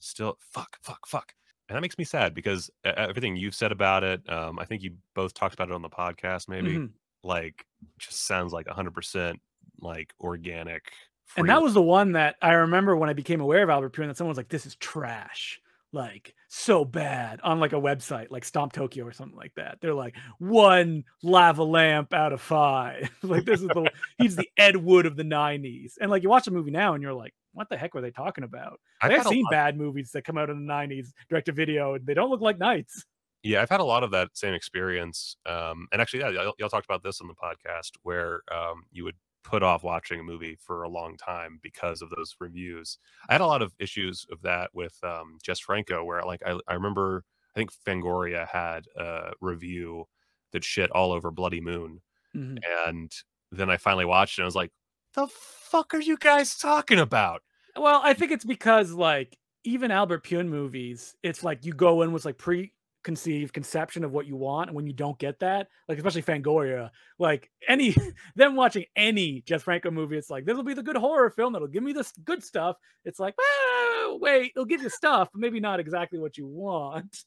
still, fuck, fuck, fuck. And that makes me sad because everything you've said about it, um, I think you both talked about it on the podcast, maybe, mm-hmm. like, just sounds like one hundred percent like organic. Free. And that was the one that I remember when I became aware of Albert Pyun, that someone was like, this is trash. Like so bad on like a website like Stomp Tokyo or something like that. They're like one lava lamp out of five. Like this is the he's the Ed Wood of the nineties. And like you watch a movie now and you're like, what the heck were they talking about? I've, I've seen bad movies that come out in the nineties, direct to video, and they don't look like Nights. Yeah, I've had a lot of that same experience. Um, and actually, yeah, y'all, y'all talked about this on the podcast where um, you would put off watching a movie for a long time because of those reviews. I had a lot of issues of that with um, Jess Franco, where like, I, I remember, I think Fangoria had a review that shit all over Bloody Moon. Mm-hmm. And then I finally watched it and I was like, the fuck are you guys talking about? Well, I think it's because, like, even Albert Pyun movies, it's like you go in with like preconceived conception of what you want, and when you don't get that, like especially Fangoria, like any them watching any Jess Franco movie, it's like this will be the good horror film that'll give me this good stuff. It's like, ah, wait, it'll give you stuff, but maybe not exactly what you want.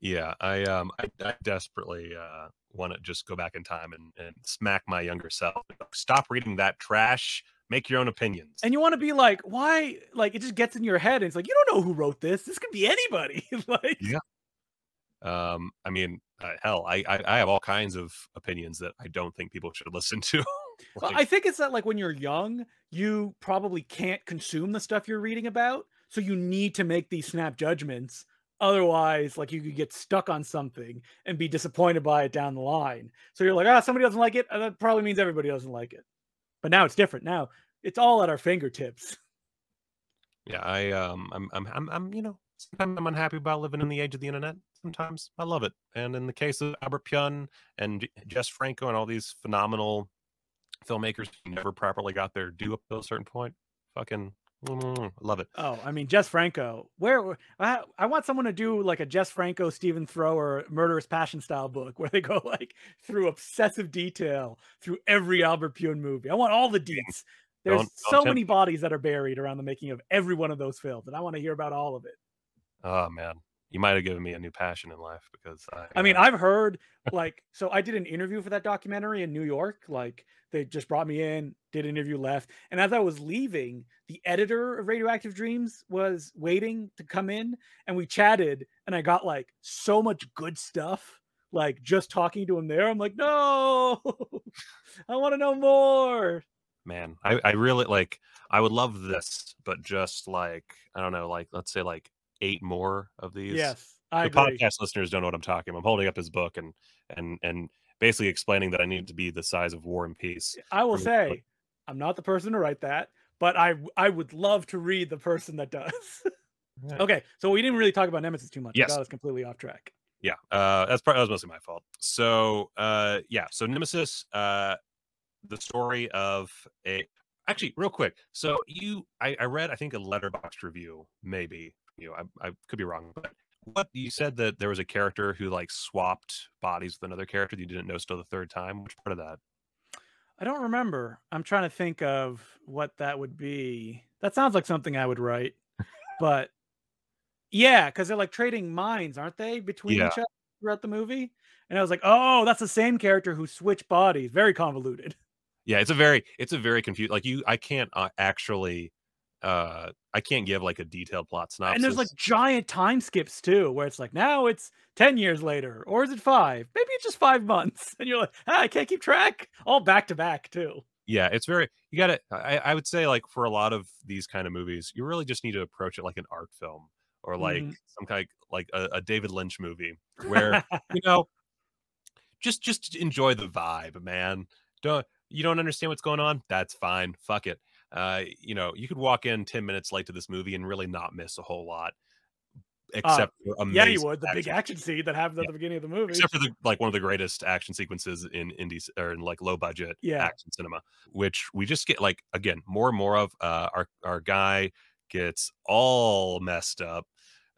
Yeah, I um, I, I desperately uh, want to just go back in time and, and smack my younger self. Stop reading that trash. Make your own opinions. And you want to be like, why? Like, it just gets in your head. And it's like, you don't know who wrote this. This could be anybody. Like, yeah. Um, I mean, uh, hell, I, I I have all kinds of opinions that I don't think people should listen to. Like, well, I think it's that, like, when you're young, you probably can't consume the stuff you're reading about. So you need to make these snap judgments. Otherwise, like, you could get stuck on something and be disappointed by it down the line. So you're like, ah, oh, somebody doesn't like it. And that probably means everybody doesn't like it. But now it's different. Now it's all at our fingertips. Yeah, I um, I'm, I'm, I'm, I'm, you know, sometimes I'm unhappy about living in the age of the internet. Sometimes I love it. And in the case of Albert Pyun and Jess Franco and all these phenomenal filmmakers who never properly got their due up to a certain point, fucking mm, love it. Oh, I mean, Jess Franco. Where I, I want someone to do like a Jess Franco, Stephen Thrower, Murderous Passion style book where they go like through obsessive detail through every Albert Pyun movie. I want all the deets. There's don't, so don't many bodies that are buried around the making of every one of those films, and I want to hear about all of it. Oh man, you might have given me a new passion in life because I. I mean, uh... I've heard like so. I did an interview for that documentary in New York. Like they just brought me in, did an interview, left, and as I was leaving, the editor of Radioactive Dreams was waiting to come in, and we chatted, and I got like so much good stuff. Like just talking to him there, I'm like, no, I want to know more. Man, I, I really like, I would love this, but just like, I don't know, like, let's say like eight more of these. Yes, I the agree. Podcast listeners don't know what I'm talking about. I'm holding up his book and, and, and basically explaining that I need to be the size of War and Peace. I will say, book. I'm not the person to write that, but I, I would love to read the person that does. Right. Okay. So we didn't really talk about Nemesis too much. Yes. That was completely off track. Yeah. Uh, that's probably, that was mostly my fault. So uh, yeah. So Nemesis, uh, the story of a actually real quick. So you, I, I read, I think a Letterboxd review, maybe you know, I, I could be wrong, but what you said that there was a character who like swapped bodies with another character that you didn't know still the third time. Which part of that? I don't remember. I'm trying to think of what that would be. That sounds like something I would write, but yeah. Cause they're like trading minds, aren't they? Between yeah. each other throughout the movie. And I was like, oh, that's the same character who switched bodies. Very convoluted. Yeah, it's a very, it's a very confused, like you, I can't uh, actually, uh, I can't give like a detailed plot synopsis. And there's like giant time skips too, where it's like, now it's ten years later, or is it five? Maybe it's just five months. And you're like, ah, I can't keep track. All back to back too. Yeah, it's very, you gotta, I, I would say like for a lot of these kind of movies, you really just need to approach it like an art film or like mm-hmm. some kind of like a, a David Lynch movie where, you know, just, just enjoy the vibe, man. Don't, You don't understand what's going on? That's fine. Fuck it. Uh, you know, you could walk in ten minutes late to this movie and really not miss a whole lot. Except uh, for amazing. Yeah, you would. The action. Big action scene that happens yeah. at the beginning of the movie. Except for the, like one of the greatest action sequences in indie or in like low budget yeah. action cinema, which we just get like, again, more and more of. Uh, our, our guy gets all messed up.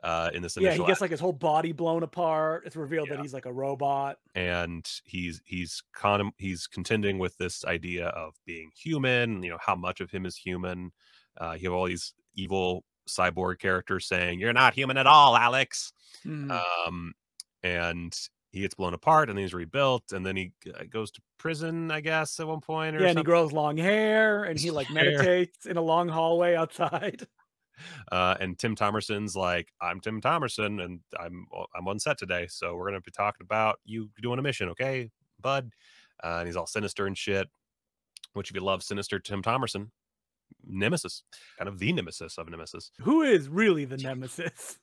Uh, in this, yeah, he gets act. like his whole body blown apart. It's revealed yeah. that he's like a robot, and he's he's con he's contending with this idea of being human. You know, how much of him is human? Uh, you have all these evil cyborg characters saying, "You're not human at all, Alex." Mm. Um, and he gets blown apart, and then he's rebuilt, and then he goes to prison, I guess, at one point. Or yeah, something. And he grows long hair, and he like meditates in a long hallway outside. Uh, and Tim Thomerson's like, I'm Tim Thomerson, and I'm I'm on set today, so we're gonna be talking about you doing a mission, okay, bud? Uh, and he's all sinister and shit. Which, if you love sinister Tim Thomerson, Nemesis, kind of the nemesis of Nemesis. Who is really the nemesis?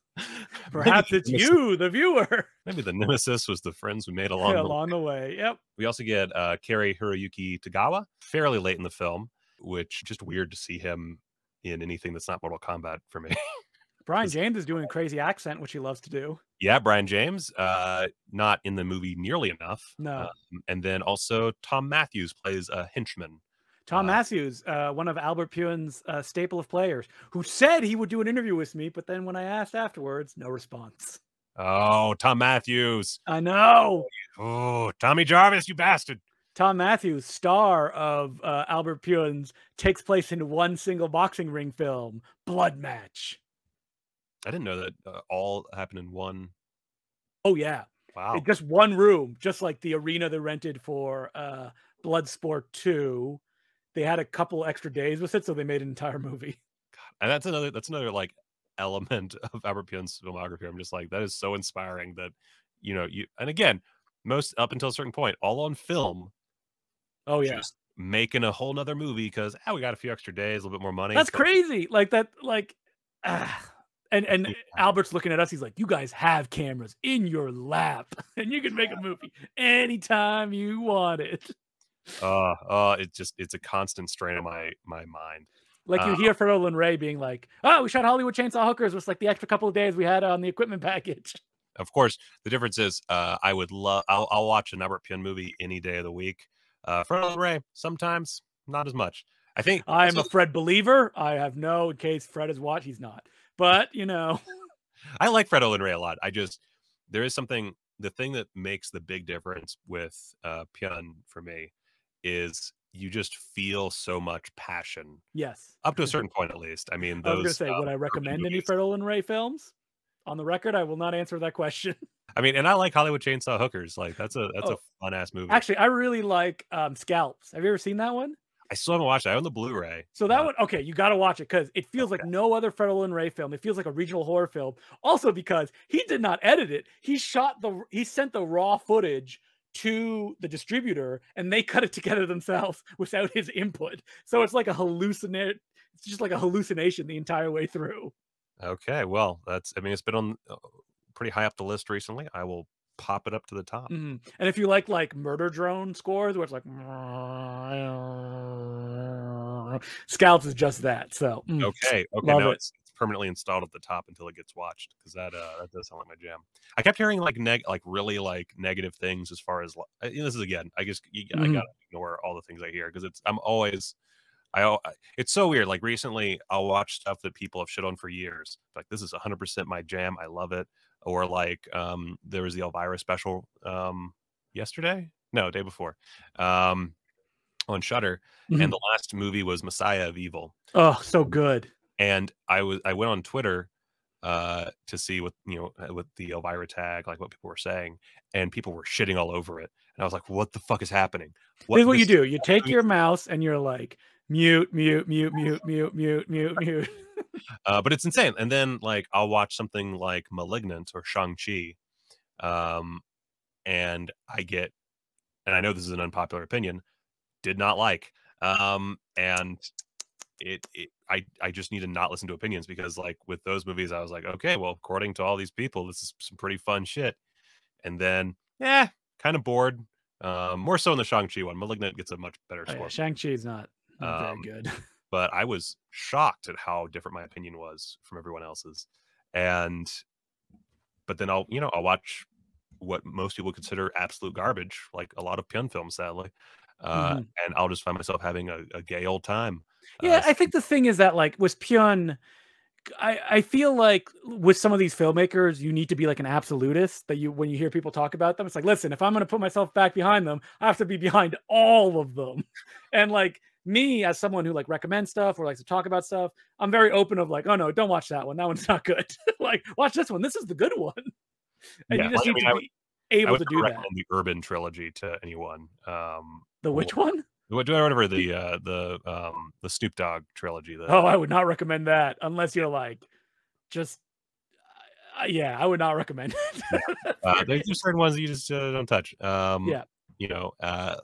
Perhaps it's nemesis. You, the viewer. Maybe the nemesis was the friends we made along yeah, the along way. the way. Yep. We also get uh, Kerry Hiroyuki Tagawa fairly late in the film, which just weird to see him in anything that's not Mortal Kombat for me. Brion James is doing a crazy accent, which he loves to do. Yeah, Brion James, uh, not in the movie nearly enough. No. Um, and then also Tom Matthews plays a henchman. Tom wow. Matthews, uh, one of Albert Pyun's uh, staple of players, who said he would do an interview with me, but then when I asked afterwards, no response. Oh, Tom Matthews. I know. Oh, Tommy Jarvis, you bastard. Tom Matthews, star of uh, Albert Pyun's, takes place in one single boxing ring film, Blood Match. I didn't know that uh, all happened in one. Oh, yeah. Wow. It, just one room, just like the arena they rented for uh, Bloodsport two. They had a couple extra days with it, so they made an entire movie. God, and that's another, that's another like element of Albert Pyun's filmography. I'm just like, that is so inspiring that, you know, you, and again, most up until a certain point, all on film. Oh, yeah. Just making a whole nother movie because, oh, we got a few extra days, a little bit more money. That's crazy. Like that, like, ah. And and yeah. Albert's looking at us. He's like, you guys have cameras in your lap and you can make a movie anytime you want it. Uh, uh, it just, it's a constant strain on my, my mind. Like uh, you hear Fred Olen Ray being like, oh, we shot Hollywood Chainsaw Hookers with like the extra couple of days we had on the equipment package. Of course, the difference is uh, I would love, I'll, I'll watch an Albert Pyun movie any day of the week. Uh, Fred Olen Ray, sometimes not as much. I think I'm a Fred believer. I have no, in case Fred is watched, he's not. But, you know, I like Fred Olen Ray a lot. I just, there is something, the thing that makes the big difference with uh, Pyun for me is you just feel so much passion. Yes. Up to a certain point, at least. I mean, those, I was going to say, um, would I recommend movies. any Fred Olen Ray films? On the record, I will not answer that question. I mean, and I like Hollywood Chainsaw Hookers. Like, that's a, that's oh. a fun-ass movie. Actually, I really like um, Scalps. Have you ever seen that one? I still haven't watched it. I own the Blu-ray. So that uh, one, okay, you got to watch it because it feels okay. like no other Fred Olen Ray film. It feels like a regional horror film. Also because he did not edit it. He shot the, he sent the raw footage to the distributor and they cut it together themselves without his input. So it's like a hallucinate. It's just like a hallucination the entire way through. Okay, well, that's, I mean, it's been on uh, pretty high up the list recently. I will pop it up to the top. Mm-hmm. And if you like like Murder Drone scores where it's like Scalps is just that. So mm. okay, okay, Love now it. it's, it's permanently installed at the top until it gets watched because that uh that does sound like my jam. I kept hearing like neg like really like negative things as far as like, this is again, I just you, mm-hmm. I gotta ignore all the things I hear because it's I'm always I it's so weird. Like recently, I'll watch stuff that people have shit on for years. Like this is one hundred percent my jam. I love it. Or like um, there was the Elvira special um, yesterday, no, day before, um, on Shudder, mm-hmm. and the last movie was Messiah of Evil. Oh, so good! And I was I went on Twitter uh, to see what you know with the Elvira tag, like what people were saying, and people were shitting all over it. And I was like, "What the fuck is happening?" What, this is what you do: you take your mouse and you're like, mute, mute, mute, mute, mute, mute, mute, mute. Uh, but it's insane. And then like I'll watch something like Malignant or Shang Chi, um, and I get, and I know this is an unpopular opinion, did not like, um, and it, it I I just need to not listen to opinions because like with those movies I was like, okay, well according to all these people this is some pretty fun shit, and then yeah, kind of bored, um, more so in the Shang Chi one. Malignant gets a much better score. Oh, yeah. Shang Chi is not, not um, very good. But I was shocked at how different my opinion was from everyone else's. And, but then I'll, you know, I'll watch what most people consider absolute garbage, like a lot of Pyun films, sadly. Uh, mm-hmm. And I'll just find myself having a, a gay old time. Yeah, uh, I think the thing is that, like, with Pyun, I, I feel like with some of these filmmakers, you need to be like an absolutist that you, when you hear people talk about them, it's like, listen, if I'm going to put myself back behind them, I have to be behind all of them. And like, me as someone who like recommends stuff or likes to talk about stuff, I'm very open of like, oh no, don't watch that one. That one's not good. Like watch this one. This is the good one. And yeah, you just well, need I mean, to I would, be able I would to do that. The Urban trilogy to anyone. Um, the which or, one? What do I remember the uh, the um, the Snoop Dogg trilogy? That, oh, I would not recommend that unless you're like just uh, yeah. I would not recommend it. uh, there's just certain ones that you just uh, don't touch. Um, yeah, you know, uh,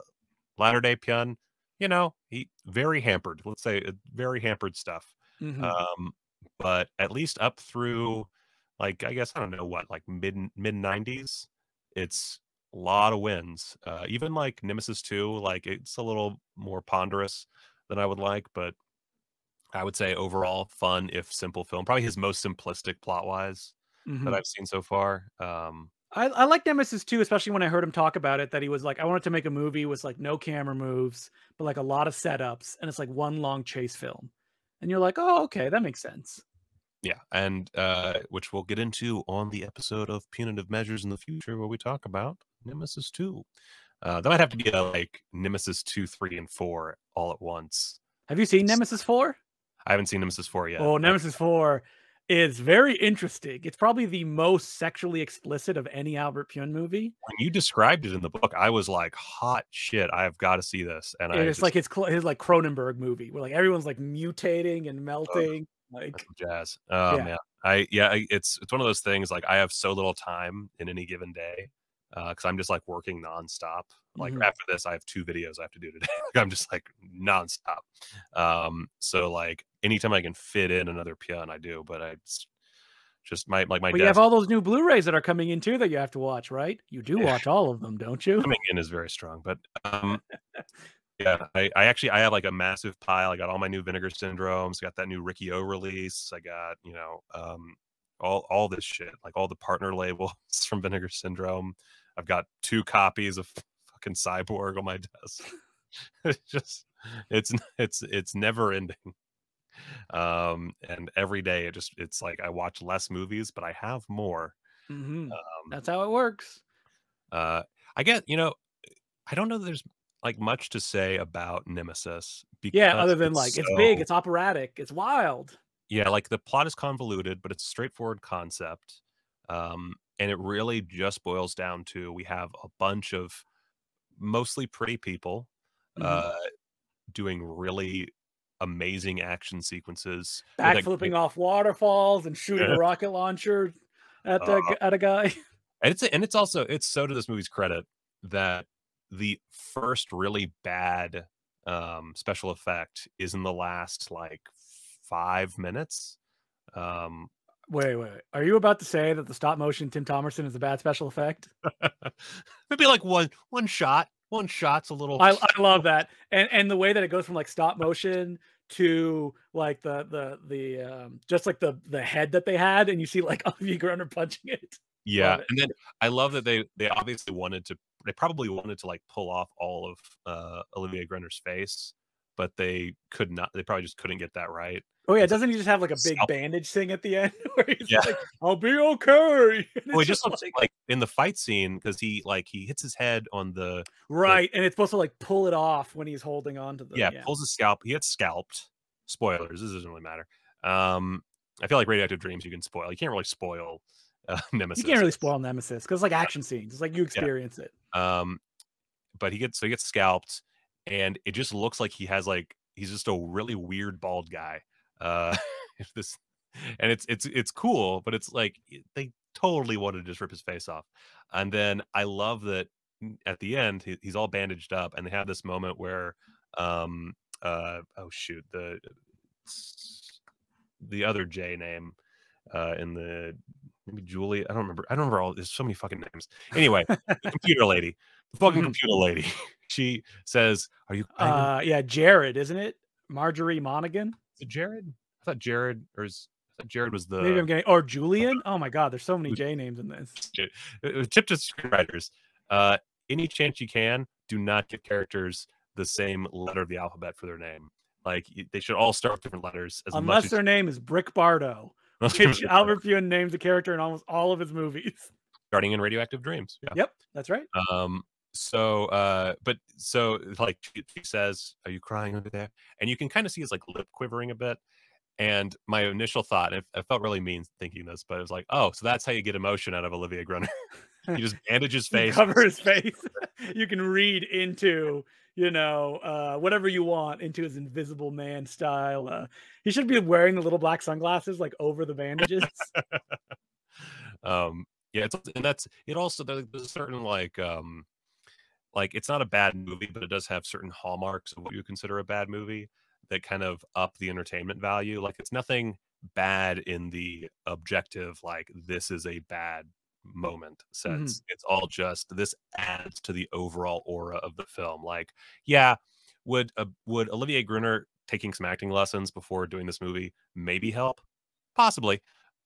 Latter-day Pyun. You know, he very hampered, let's say very hampered stuff. Mm-hmm. Um, but at least up through like, I guess, I don't know what, like mid mid nineties, it's a lot of wins. Uh, even like Nemesis two, like it's a little more ponderous than I would like, but I would say overall fun, if simple film, probably his most simplistic plot wise mm-hmm. that I've seen so far. Um, I, I like Nemesis too, especially when I heard him talk about it, that he was like, I wanted to make a movie with like no camera moves, but like a lot of setups. And it's like one long chase film. And you're like, oh, okay, that makes sense. Yeah. And uh, which we'll get into on the episode of Punitive Measures in the future, where we talk about Nemesis two. Uh, that might have to be uh, like Nemesis two, three, and four all at once. Have you seen Nemesis four? I haven't seen Nemesis four yet. Oh, Nemesis four is very interesting. It's probably the most sexually explicit of any Albert Pyun movie. When you described it in the book, I was like, hot shit, I've got to see this. And, and I it's just... like his, his like Cronenberg movie where like everyone's like mutating and melting. Oh, like jazz. Oh, yeah. Man. I, yeah, it's, it's one of those things like I have so little time in any given day. Because uh, I'm just like working nonstop. Like mm-hmm. after this, I have two videos I have to do today. Like, I'm just like nonstop. Um, so like anytime I can fit in another Pyun, I do. But I just, just my like my. But you have all those new Blu-rays that are coming in too that you have to watch, right? You do watch all of them, don't you? Coming in is very strong, but um, yeah, I, I actually I have like a massive pile. I got all my new Vinegar Syndromes. I got that new Ricky O release. I got you know um, all all this shit, like all the partner labels from Vinegar Syndrome. I've got two copies of fucking Cyborg on my desk. It's just, it's, it's, it's never ending. Um, and every day it just, it's like, I watch less movies, but I have more. Mm-hmm. Um, that's how it works. Uh, I guess, you know, I don't know that there's like much to say about Nemesis. Yeah. Other than it's like, so, it's big, it's operatic, it's wild. Yeah. Like the plot is convoluted, but it's a straightforward concept. Um, And it really just boils down to, we have a bunch of mostly pretty people mm-hmm. uh, doing really amazing action sequences. Backflipping off waterfalls and shooting a rocket launcher at, uh, a, at a guy. And it's, and it's also, it's so to this movie's credit that the first really bad um, special effect is in the last like five minutes. Um Wait, wait, wait. Are you about to say that the stop motion Tim Thomerson is a bad special effect? Maybe like one one shot. One shot's a little I, I love that. And and the way that it goes from like stop motion to like the the the um just like the the head that they had, and you see like Olivier Gruner punching it. Yeah. It. And then I love that they they obviously wanted to they probably wanted to like pull off all of uh Olivier Gruner's face, but they could not they probably just couldn't get that right. Oh yeah, doesn't he just have like a big Scalps. bandage thing at the end where he's yeah. like, I'll be okay. Well, it just looks like, like in the fight scene, because he like he hits his head on the right, the, and it's supposed to like pull it off when he's holding on to the yeah, yeah. pulls his scalp, he gets scalped. Spoilers, this doesn't really matter. Um, I feel like Radioactive Dreams you can spoil. You can't really spoil uh, Nemesis. You can't really spoil Nemesis because it's like action scenes, it's like you experience yeah. it. Um, but he gets so he gets scalped, and it just looks like he has like he's just a really weird bald guy. Uh, if this, and it's it's it's cool, but it's like they totally wanted to just rip his face off. And then I love that at the end he, he's all bandaged up, and they have this moment where, um, uh, oh shoot, the the other J name, uh, in the maybe Julie, I don't remember, I don't remember all. There's so many fucking names. Anyway, the computer lady, the fucking computer lady. She says, "Are you?" Uh, yeah, Jared, isn't it? Marjorie Monaghan. Jared? I thought Jared or is, I thought Jared was the Maybe I'm getting or Julian. Oh my god, there's so many J names in this. Tip to screenwriters. Uh any chance you can, do not give characters the same letter of the alphabet for their name. Like they should all start with different letters as unless much as their name is Brick Bardo, which Albert Pyun names a character in almost all of his movies. Starting in Radioactive Dreams. Yeah. Yep, that's right. Um So, uh, but so like she says, "Are you crying over there?" And you can kind of see his like lip quivering a bit. And my initial thought, and I felt really mean thinking this, but it was like, "Oh, so that's how you get emotion out of Olivier Gruner." You just bandage his face, cover his face. You can read into, you know, uh, whatever you want into his Invisible Man style. Uh, he should be wearing the little black sunglasses like over the bandages. um, yeah, it's, and that's it. Also, there's a certain like, um. Like, it's not a bad movie, but it does have certain hallmarks of what you consider a bad movie that kind of up the entertainment value. Like, it's nothing bad in the objective, like, this is a bad moment sense. Mm-hmm. It's all just, this adds to the overall aura of the film. Like, yeah, would uh, would Olivier Gruner taking some acting lessons before doing this movie maybe help? Possibly.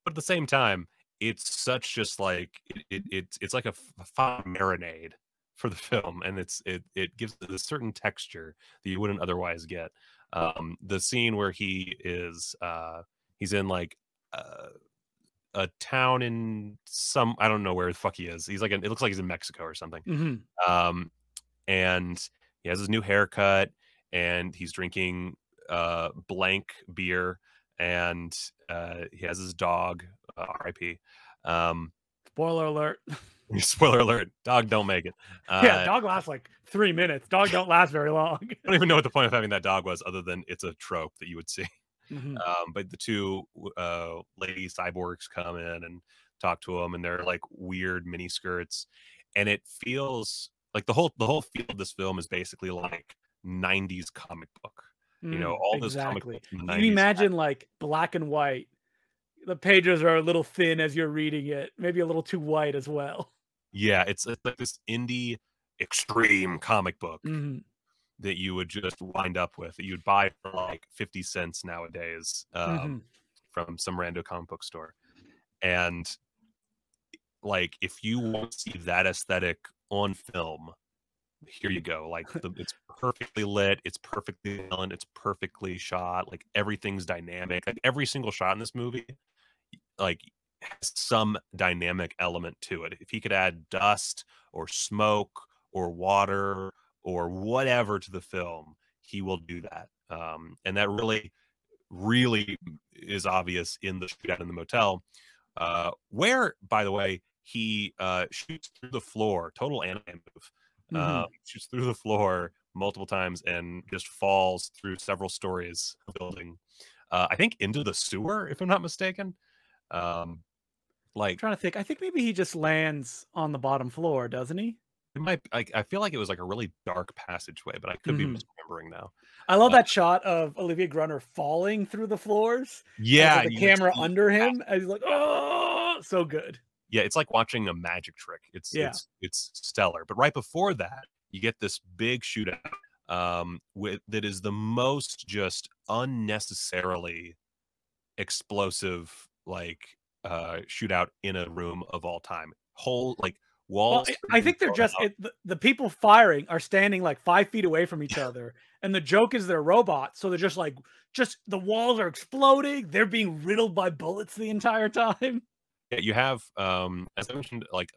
But at the same time, it's such just like it, it, it's it's like a fine marinade for the film, and it's it it gives it a certain texture that you wouldn't otherwise get. Um, the scene where he is uh, he's in like uh, a town in some, I don't know where the fuck he is. He's like in, it looks like he's in Mexico or something. Mm-hmm. Um, and he has his new haircut, and he's drinking uh, blank beer, and uh, he has his dog. Uh, R I P. Um, spoiler alert. Spoiler alert. Dog don't make it. Uh, yeah, dog lasts like three minutes. Dog don't last very long. I don't even know what the point of having that dog was, other than it's a trope that you would see. Mm-hmm. Um, but the two uh, lady cyborgs come in and talk to him, and they're like weird mini skirts, and it feels like the whole the whole feel of this film is basically like nineties comic book. Mm, you know, all exactly. those comic books. You imagine like black and white. The pages are a little thin as you're reading it, maybe a little too white as well. Yeah, it's, it's like this indie extreme comic book mm-hmm. that you would just wind up with, that you'd buy for like fifty cents nowadays um, mm-hmm. from some rando comic book store. And like, if you want to see that aesthetic on film, here you go. Like, the, it's perfectly lit, it's perfectly done, it's perfectly shot. Like, everything's dynamic. Like, every single shot in this movie, like, has some dynamic element to it. If he could add dust or smoke or water or whatever to the film, he will do that. Um, and that really, really is obvious in the shootout in the motel, uh, where, by the way, he uh, shoots through the floor. Total anime move. Um, mm-hmm. Shoots through the floor multiple times and just falls through several stories of the building. Uh, I think into the sewer, if I'm not mistaken. Um, like I'm trying to think, I think maybe he just lands on the bottom floor, doesn't he? It might. I, I feel like it was like a really dark passageway, but I could mm-hmm. be misremembering now. I love uh, that shot of Olivier Gruner falling through the floors. Yeah, like the camera just, under him, and he's like, oh, so good. Yeah, it's like watching a magic trick. It's yeah. it's it's stellar. But right before that, you get this big shootout um, with that is the most just unnecessarily explosive like uh, shootout in a room of all time. Whole like walls. Well, I think they're just it, the, the people firing are standing like five feet away from each other, and the joke is they're robots, so they're just like just the walls are exploding. They're being riddled by bullets the entire time. You have, um, as I mentioned, like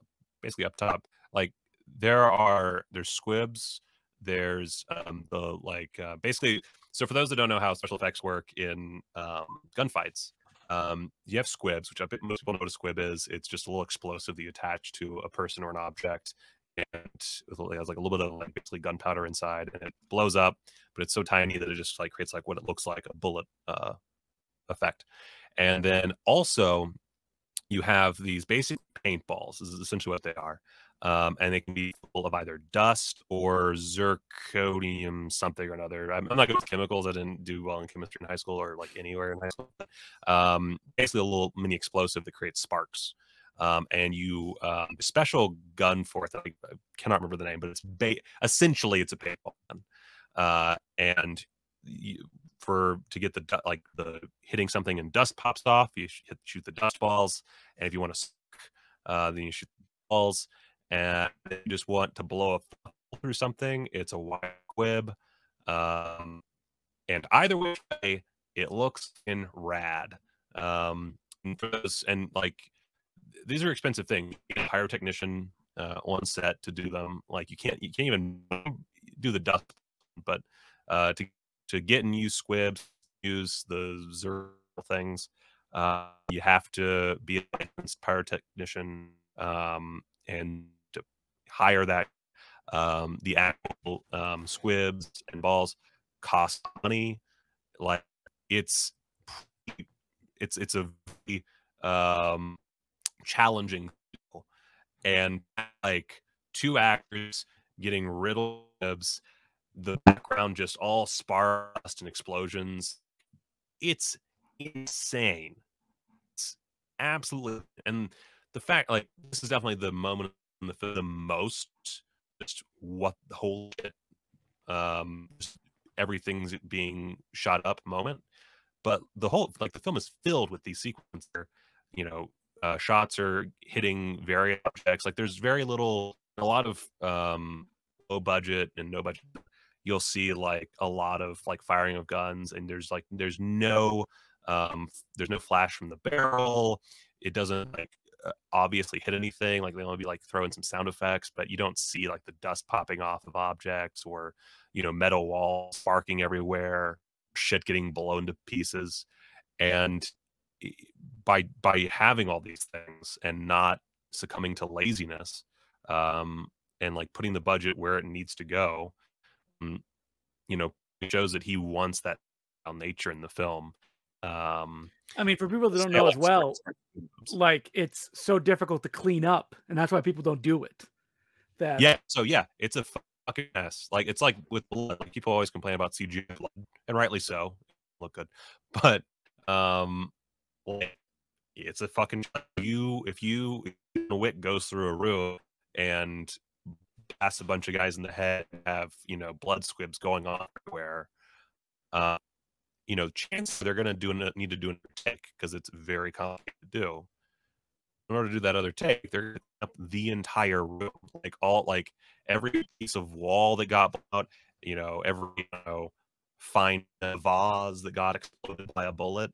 basically up top, like there are there's squibs, there's um, the like uh, basically. So for those that don't know how special effects work in um, gunfights, um, you have squibs, which I bet most people know what a squib is. It's just a little explosive that you attach to a person or an object, and it has like a little bit of like basically gunpowder inside, and it blows up, but it's so tiny that it just like creates like what it looks like a bullet uh, effect, and then also. You have these basic paintballs. This is essentially what they are. Um, and they can be full of either dust or zirconium something or another. I'm, I'm not good with chemicals. I didn't do well in chemistry in high school or like anywhere in high school. Um, basically a little mini explosive that creates sparks. Um, and you, um, a special gun for it, I, I cannot remember the name, but it's ba essentially it's a paintball gun. Uh, and you, for to get the like the hitting something and dust pops off, you hit, shoot the dust balls, and if you want to uh then you shoot the balls, and if you just want to blow a hole through something, it's a wide quib, um and either way it looks in rad. Um and, for those, and like these are expensive things. You get a pyrotechnician uh on set to do them. Like you can't you can't even do the dust, but uh to To get and use squibs, use the zero things, uh, you have to be a licensed pyrotechnician um, and to hire that. Um, the actual um, squibs and balls cost money. Like it's it's it's a very, um, challenging deal. And like two actors getting riddled squibs. The background just all sparks and explosions. It's insane. It's absolutely, and the fact like this is definitely the moment in the film the most just what the whole shit, um everything's being shot up moment. But the whole like the film is filled with these sequences where, you know, uh, shots are hitting various objects. Like there's very little, a lot of um, low budget and no budget. You'll see like a lot of like firing of guns, and there's like there's no um, there's no flash from the barrel. It doesn't like obviously hit anything. Like they only be like throwing some sound effects, but you don't see like the dust popping off of objects or you know metal walls sparking everywhere, shit getting blown to pieces. And by by having all these things and not succumbing to laziness, um, and like putting the budget where it needs to go, you know, shows that he wants that nature in the film. Um, I mean, for people that don't know as well, like it's so difficult to clean up, and that's why people don't do it. That yeah, so yeah, it's a fucking mess. Like it's like with blood. Like, people always complain about C G I blood, and rightly so. Look good, but um, it's a fucking you. If you if a wick goes through a roof and blast a bunch of guys in the head, have you know blood squibs going on everywhere. Uh, you know, chance they're going to do an, need to do another take because it's very complicated to do. In order to do that other take, they're going up the entire room, like all, like every piece of wall that got blown out, you know, every, you know, fine vase that got exploded by a bullet,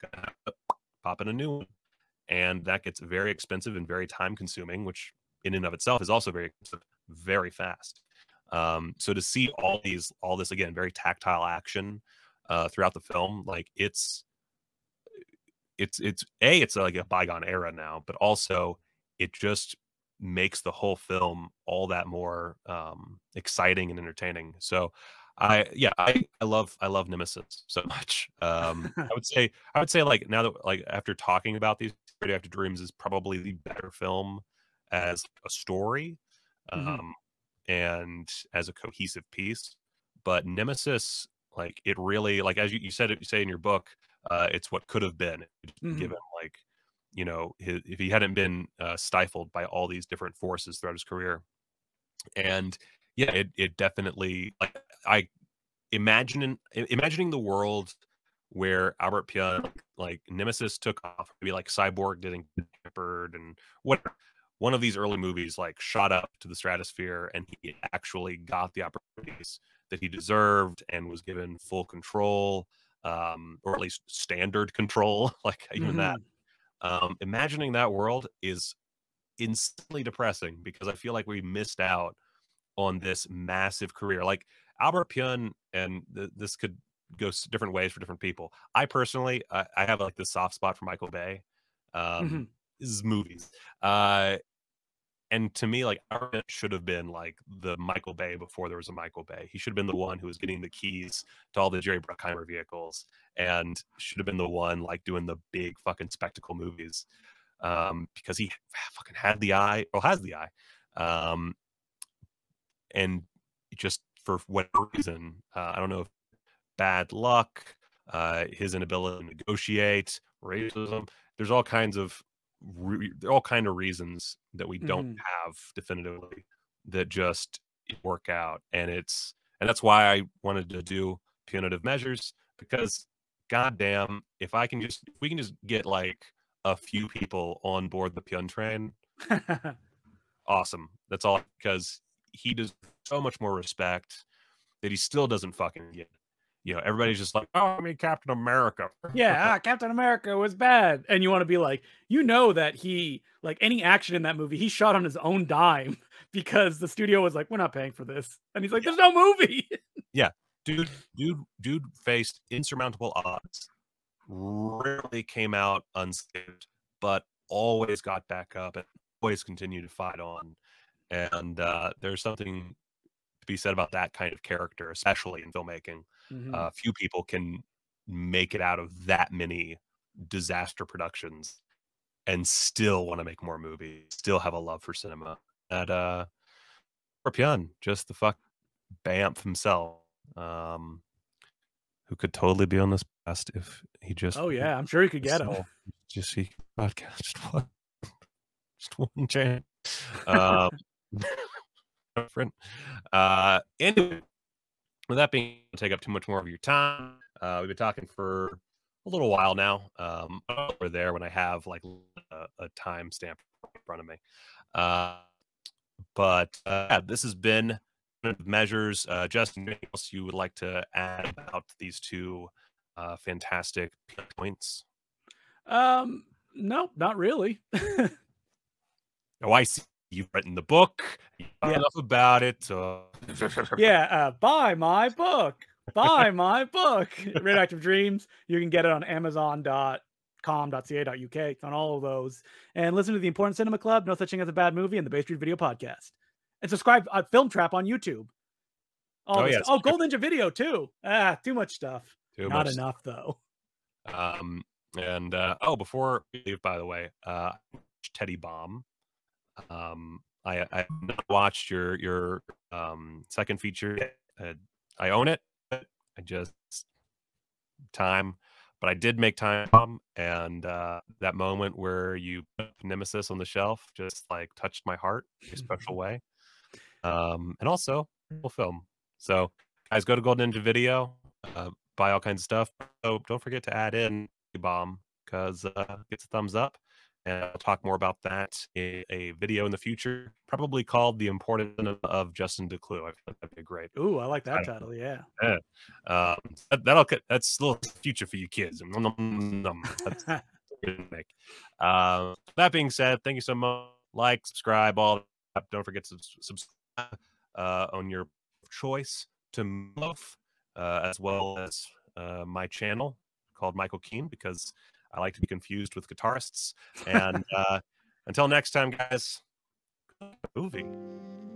gonna have to pop in a new one. And that gets very expensive and very time consuming, which in and of itself is also very expensive, very fast. Um, so to see all these, all this, again, very tactile action, Uh, throughout the film, like it's, it's, it's a, it's like a bygone era now, but also it just makes the whole film all that more um, exciting and entertaining. So, I yeah, I, I love I love Nemesis so much. Um, I would say I would say like now that like after talking about these, Radioactive Dreams is probably the better film as a story, um, mm-hmm. and as a cohesive piece. But Nemesis, like it really, like as you, you said, you say in your book, uh, it's what could have been mm-hmm. given, like, you know, his, if he hadn't been uh, stifled by all these different forces throughout his career. And yeah, it, it definitely, like, I imagine, imagining the world where Albert Pyun, like, like Nemesis took off, maybe like Cyborg didn't get tempered and whatever. One of these early movies like shot up to the stratosphere and he actually got the opportunities that he deserved and was given full control, um, or at least standard control, like even mm-hmm. that. Um, imagining that world is instantly depressing because I feel like we missed out on this massive career. Like Albert Pyun, and th this could go different ways for different people. I personally, I, I have like this soft spot for Michael Bay. Um, mm-hmm. His movies. Uh, And to me, like, Albert should have been like the Michael Bay before there was a Michael Bay. He should have been the one who was getting the keys to all the Jerry Bruckheimer vehicles and should have been the one like doing the big fucking spectacle movies, um, because he fucking had the eye, or has the eye. Um, and just for whatever reason, uh, I don't know if bad luck, uh, his inability to negotiate, racism, there's all kinds of Re all kind of reasons that we don't mm. have definitively that just work out. And it's, and that's why I wanted to do Punitive Measures, because goddamn, if I can just, if we can just get like a few people on board the Pyun train, awesome. That's all, because he does so much more respect that he still doesn't fucking get. You know, everybody's just like, oh, I mean, Captain America. Yeah, ah, Captain America was bad. And you want to be like, you know that he, like any action in that movie, he shot on his own dime because the studio was like, we're not paying for this. And he's like, there's yeah. no movie. Yeah. Dude, dude, dude faced insurmountable odds, rarely came out unscathed, but always got back up and always continued to fight on. And uh, there's something to be said about that kind of character, especially in filmmaking. Mm-hmm. Uh, few people can make it out of that many disaster productions and still want to make more movies, still have a love for cinema. And uh, Pyun, just the fuck Bamf himself, um, who could totally be on this podcast if he just... Oh yeah, I'm sure he could get him. Just he podcast, just one, just one chance. Um, different. Uh, anyway. With that being, take up too much more of your time. Uh, we've been talking for a little while now. Um, over there when I have like a, a time stamp in front of me. Uh, but uh, yeah, this has been Measures. Uh, Justin, anything else you would like to add about these two uh, fantastic points? Um, no, not really. Oh, I see. You've written the book. You know yeah. enough about it. So. yeah, uh, buy my book. Buy my book. Radioactive Dreams. You can get it on amazon dot com dot c a dot u k. It's on all of those. And listen to the Important Cinema Club, No Such Thing as a Bad Movie, and the Bay Street Video Podcast. And subscribe on Film Trap on YouTube. All oh, yeah. Oh, Gold Ninja Video, too. Ah, too much stuff. Too Not much. enough, though. Um, and, uh, oh, before we leave, by the way, uh, Teddy Bomb. Um, I, I have not watched your, your um, second feature yet. Uh, I own it. I just time, but I did make time, and uh, that moment where you put Nemesis on the shelf just like touched my heart in a special way, um, and also we'll film. So guys, go to Gold Ninja Video, uh, buy all kinds of stuff. So don't forget to add in Bomb because uh, it's a thumbs up, and I'll talk more about that in a video in the future, probably called The Importance of Justin DeClue. I feel like that'd be great. Ooh, I like that I title, know. yeah. yeah. Um, that, that'll, that's a little future for you kids. That's uh, that being said, thank you so much. Like, subscribe, all that. Don't forget to subscribe uh, on your choice to Movie Loaf, uh, as well as uh, my channel called Michael Keane, because I like to be confused with guitarists. And uh, until next time, guys, movie.